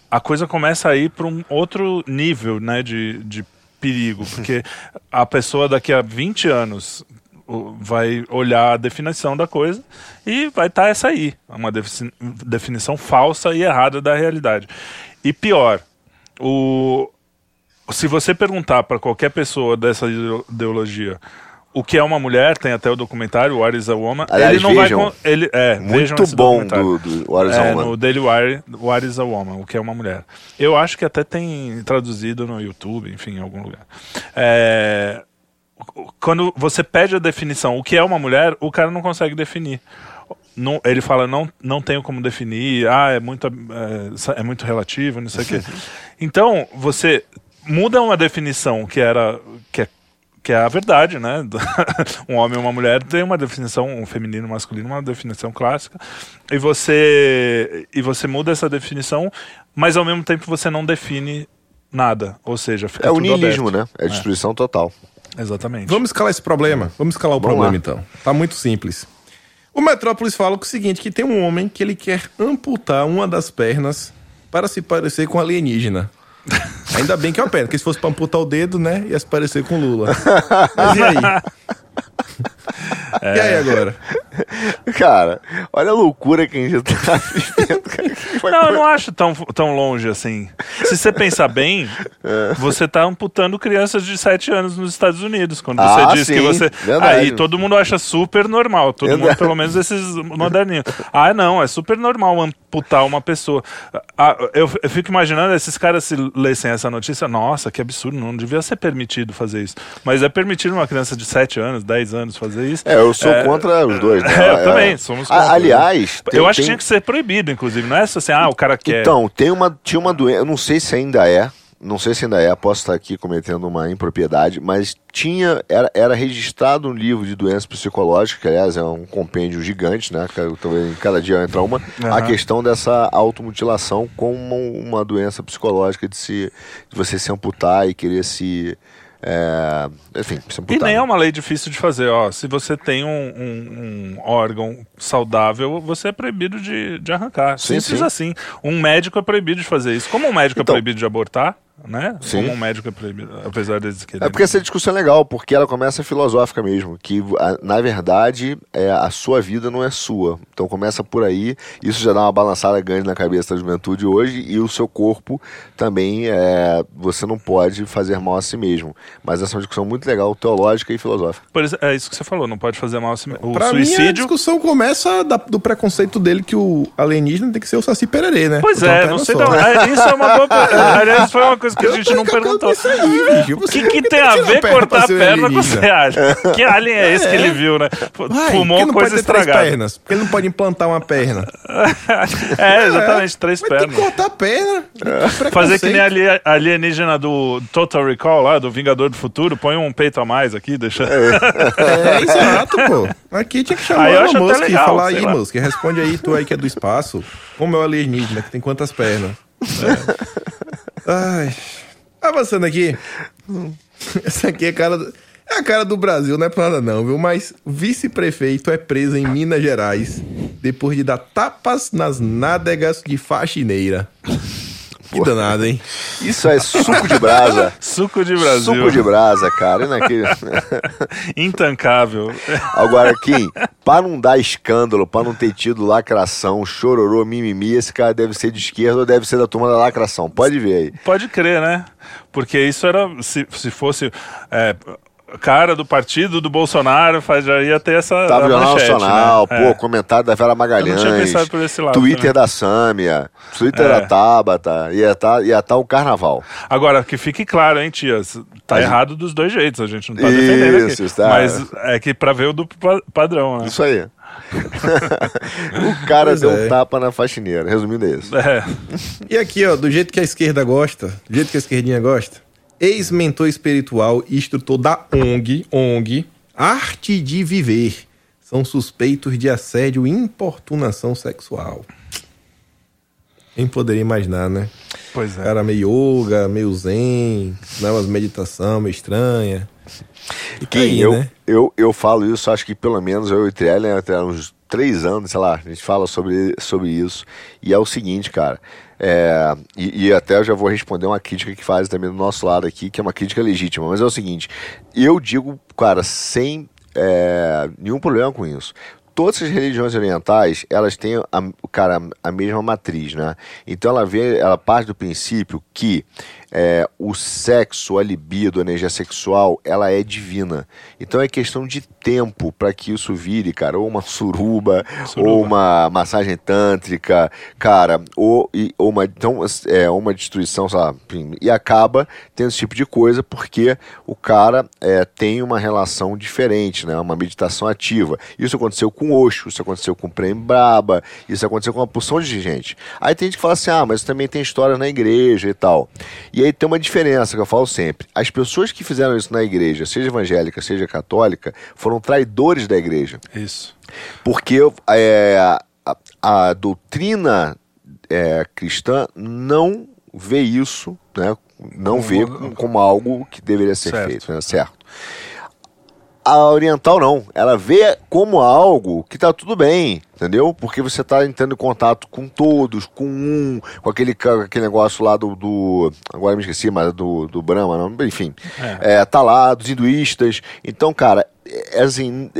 a coisa começa a ir para um outro nível, né, de perigo, porque a pessoa daqui a 20 anos vai olhar a definição da coisa e vai estar essa aí, uma definição falsa e errada da realidade. E pior, se você perguntar para qualquer pessoa dessa ideologia o que é uma mulher, tem até o documentário What is a Woman. Aliás, ele não vejam, vai muito bom do What is a Woman. No Daily Wire, What is a Woman, o que é uma mulher. Eu acho que até tem traduzido no YouTube, enfim, em algum lugar. Quando você pede a definição, o que é uma mulher, o cara não consegue definir. Não, ele fala, não tenho como definir, é muito relativo, não sei o quê. Então, você muda uma definição que é a verdade, né? Um homem e uma mulher tem uma definição, um feminino, um masculino, uma definição clássica. E você muda essa definição, mas ao mesmo tempo você não define nada. Ou seja, fica tudo aberto. É o niilismo, né? É destruição total. Exatamente. Vamos escalar esse problema. Vamos escalar o problema, então. Tá muito simples. O Metrópolis fala o seguinte, que tem um homem que ele quer amputar uma das pernas para se parecer com alienígena. Ainda bem que é uma perna, porque se fosse pra amputar o dedo, né, ia se parecer com Lula. Mas e aí? E aí agora? Cara, olha a loucura que a gente tá vivendo. Não, eu não acho tão longe assim. Se você pensar bem, você tá amputando crianças de 7 anos nos Estados Unidos. Quando você diz sim, que você... Verdade. Aí todo mundo acha super normal. Todo mundo, pelo menos esses moderninhos. Não, é super normal amputar uma pessoa. Eu fico imaginando, esses caras se lessem essa notícia, nossa, que absurdo, não devia ser permitido fazer isso. Mas é permitido uma criança de 7 anos, 10 anos fazer isso. Eu sou contra os dois, né? Eu também, somos contra. Aliás... acho que tinha que ser proibido, inclusive, não é só assim, o cara quer... Então, tinha uma doença, eu não sei se ainda é, posso estar aqui cometendo uma impropriedade, mas era registrado um livro de doenças psicológicas, que aliás é um compêndio gigante, né? Talvez cada dia entra uma, a questão dessa automutilação como uma doença psicológica de você se amputar e querer se... enfim, e nem é uma lei difícil de fazer. Se você tem um órgão saudável, você é proibido de arrancar. Simples assim. Um médico é proibido de fazer isso. Como um médico é proibido de abortar, né? Sim. Como um médico é proibido, apesar deles quererem. É porque essa discussão é legal, porque ela começa filosófica mesmo. Que na verdade a sua vida não é sua. Então começa por aí. Isso já dá uma balançada grande na cabeça da juventude hoje. E o seu corpo também você não pode fazer mal a si mesmo. Mas essa é uma discussão muito legal, teológica e filosófica. Por isso, é isso que você falou, não pode fazer mal a si mesmo. Pra suicídio... mim, a discussão começa do preconceito dele que o alienígena tem que ser o Saci Pererê, né? Pois não sei. Isso é uma boa... Aliás, foi uma coisa que a gente não perguntou. O que tem a ver cortar a perna com você acha? Que alien é esse que ele viu, né? Fumou coisa estragada. Porque ele não pode implantar uma perna. Exatamente, 3 pernas. Mas tem que cortar a perna. Fazer que nem a alienígena do Total Recall lá, do Vingador do Futuro, põe um peito a mais aqui, deixa... exato, pô. Aqui tinha que chamar o Musk e falar, aí, Musk, responde aí, tu aí que é do espaço, como é o alienígena, que tem quantas pernas? Ai, avançando aqui. Essa aqui é a cara do Brasil, não é pra nada não, viu? Mas vice-prefeito é preso em Minas Gerais depois de dar tapas nas nádegas de faxineira. Que danado, hein? Isso é suco de brasa. Suco de Brasil. Suco de brasa, cara. Intancável. Agora, aqui, para não dar escândalo, para não ter tido lacração, chororô, mimimi, esse cara deve ser de esquerda ou deve ser da turma da lacração. Pode ver aí. Pode crer, né? Porque isso era... Se fosse... cara do partido do Bolsonaro, já ia ter essa... Tava Jornal Nacional, né? Comentário da Vera Magalhães, eu não tinha pensado por esse lado, Twitter também. Da Sâmia, Twitter da Tabata, ia tá o carnaval. Agora, que fique claro, hein, tias, errado dos dois jeitos, a gente não tá defendendo aqui. Isso, tá. Mas é que pra ver o duplo padrão, né? Isso aí. O cara deu um tapa na faxineira, resumindo isso. E aqui, ó, do jeito que a esquerda gosta, do jeito que a esquerdinha gosta, ex-mentor espiritual e instrutor da ONG, Arte de Viver, são suspeitos de assédio e importunação sexual. Quem poderia imaginar, né? Pois é. Cara meio yoga, meio zen, umas meditação meio estranha. E tá aí, eu falo isso, acho que pelo menos eu e o Trielli, até uns 3 anos, sei lá, a gente fala sobre isso. E é o seguinte, cara... E até eu já vou responder uma crítica que faz também do nosso lado aqui, que é uma crítica legítima, mas é o seguinte, eu digo, cara, sem nenhum problema com isso, todas as religiões orientais, elas têm a mesma matriz, né? Então ela parte do princípio que o sexo, a libido, a energia sexual, ela é divina. Então é questão de tempo para que isso vire, cara, ou uma suruba, ou uma massagem tântrica, cara, ou uma destruição, sei lá, e acaba tendo esse tipo de coisa porque o cara tem uma relação diferente, né? Uma meditação ativa. Isso aconteceu com Osho, isso aconteceu com Prem Braba, isso aconteceu com uma porção de gente. Aí tem gente que fala assim, mas também tem história na igreja e tal. E aí tem uma diferença que eu falo sempre. As pessoas que fizeram isso na igreja, seja evangélica, seja católica, foram traidores da igreja. Isso. Porque a doutrina cristã não vê isso, né? Não vê como algo que deveria ser feito, né? Certo. A oriental não, ela vê como algo que tá tudo bem, entendeu? Porque você tá entrando em contato com todos, com aquele negócio lá do agora me esqueci, mas do Brahma, não, enfim, tá lá, dos hinduistas. Então, cara, assim,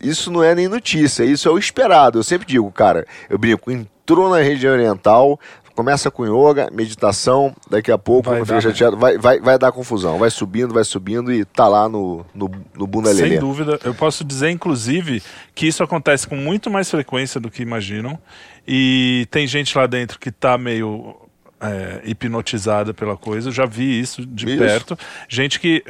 isso não é nem notícia, isso é o esperado. Eu sempre digo, cara, eu brinco, entrou na região oriental... Começa com yoga, meditação, daqui a pouco vai dar confusão. Vai subindo e tá lá no bunda lelê. Sem dúvida. Eu posso dizer, inclusive, que isso acontece com muito mais frequência do que imaginam. E tem gente lá dentro que tá meio hipnotizada pela coisa. Eu já vi isso de perto. Gente que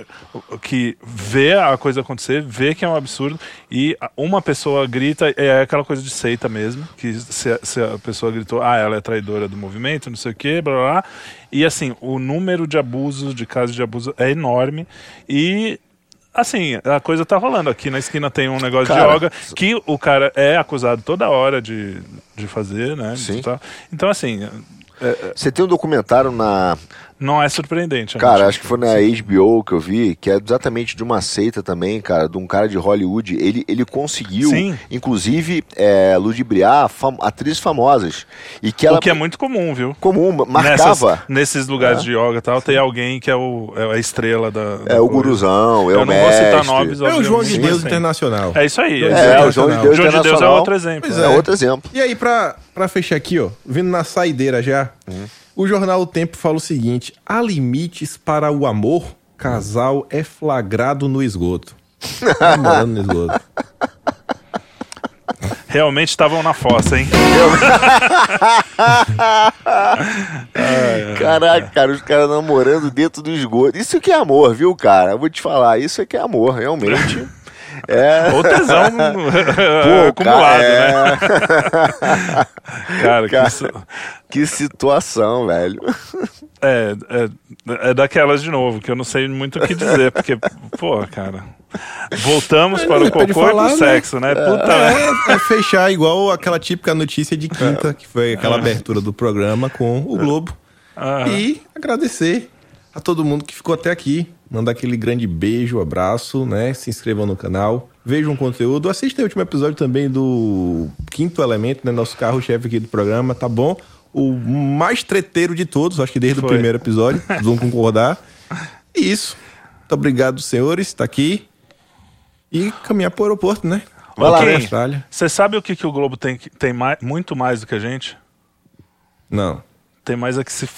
vê a coisa acontecer, vê que é um absurdo. E uma pessoa grita, é aquela coisa de seita mesmo, que se a pessoa gritou, ela é traidora do movimento, não sei o que, blá blá blá. E assim, o número de abusos, de casos de abuso é enorme. E assim, a coisa tá rolando. Aqui na esquina tem um negócio, cara, de yoga, que o cara é acusado toda hora de fazer, né? Sim. Então assim... Você tem um documentário na... Não é surpreendente. Cara, acho que foi na HBO que eu vi, que é exatamente de uma seita também, cara, de um cara de Hollywood. Ele conseguiu, sim, inclusive, ludibriar atrizes famosas. E que ela... O que é muito comum, viu? Comum, marcava. Nesses lugares de yoga e tal, tem alguém que é a estrela da... o guruzão, é o mestre. Eu não vou citar nomes. É o João de Deus Internacional. É isso aí. É o João de Deus Internacional. O João de Deus é outro exemplo. Pois é outro exemplo. E aí, pra fechar aqui, ó, vindo na saideira já... O jornal O Tempo fala o seguinte: há limites para o amor, casal é flagrado no esgoto. Namorando no esgoto. Realmente estavam na fossa, hein? Caraca, cara, os caras namorando dentro do esgoto. Isso que é amor, viu, cara? Eu vou te falar, isso é que é amor, realmente. Ou tesão acumulado, né? Cara, que situação, velho. É daquelas de novo, que eu não sei muito o que dizer, porque, pô, cara... Voltamos para o cocô do sexo, né? Puta, é fechar igual aquela típica notícia de quinta, que foi aquela abertura do programa com o Globo. E agradecer a todo mundo que ficou até aqui. Mandar aquele grande beijo, abraço, né? Se inscrevam no canal, vejam o conteúdo, assistem o último episódio também do Quinto Elemento, né? Nosso carro-chefe aqui do programa, tá bom? o mais treteiro de todos, acho que desde o primeiro episódio, vão concordar. E isso. Muito obrigado, senhores, tá aqui. E caminhar pro aeroporto, né? Vai lá, Austrália. Você sabe o que o Globo tem mais, muito mais do que a gente? Não. Tem mais é que se...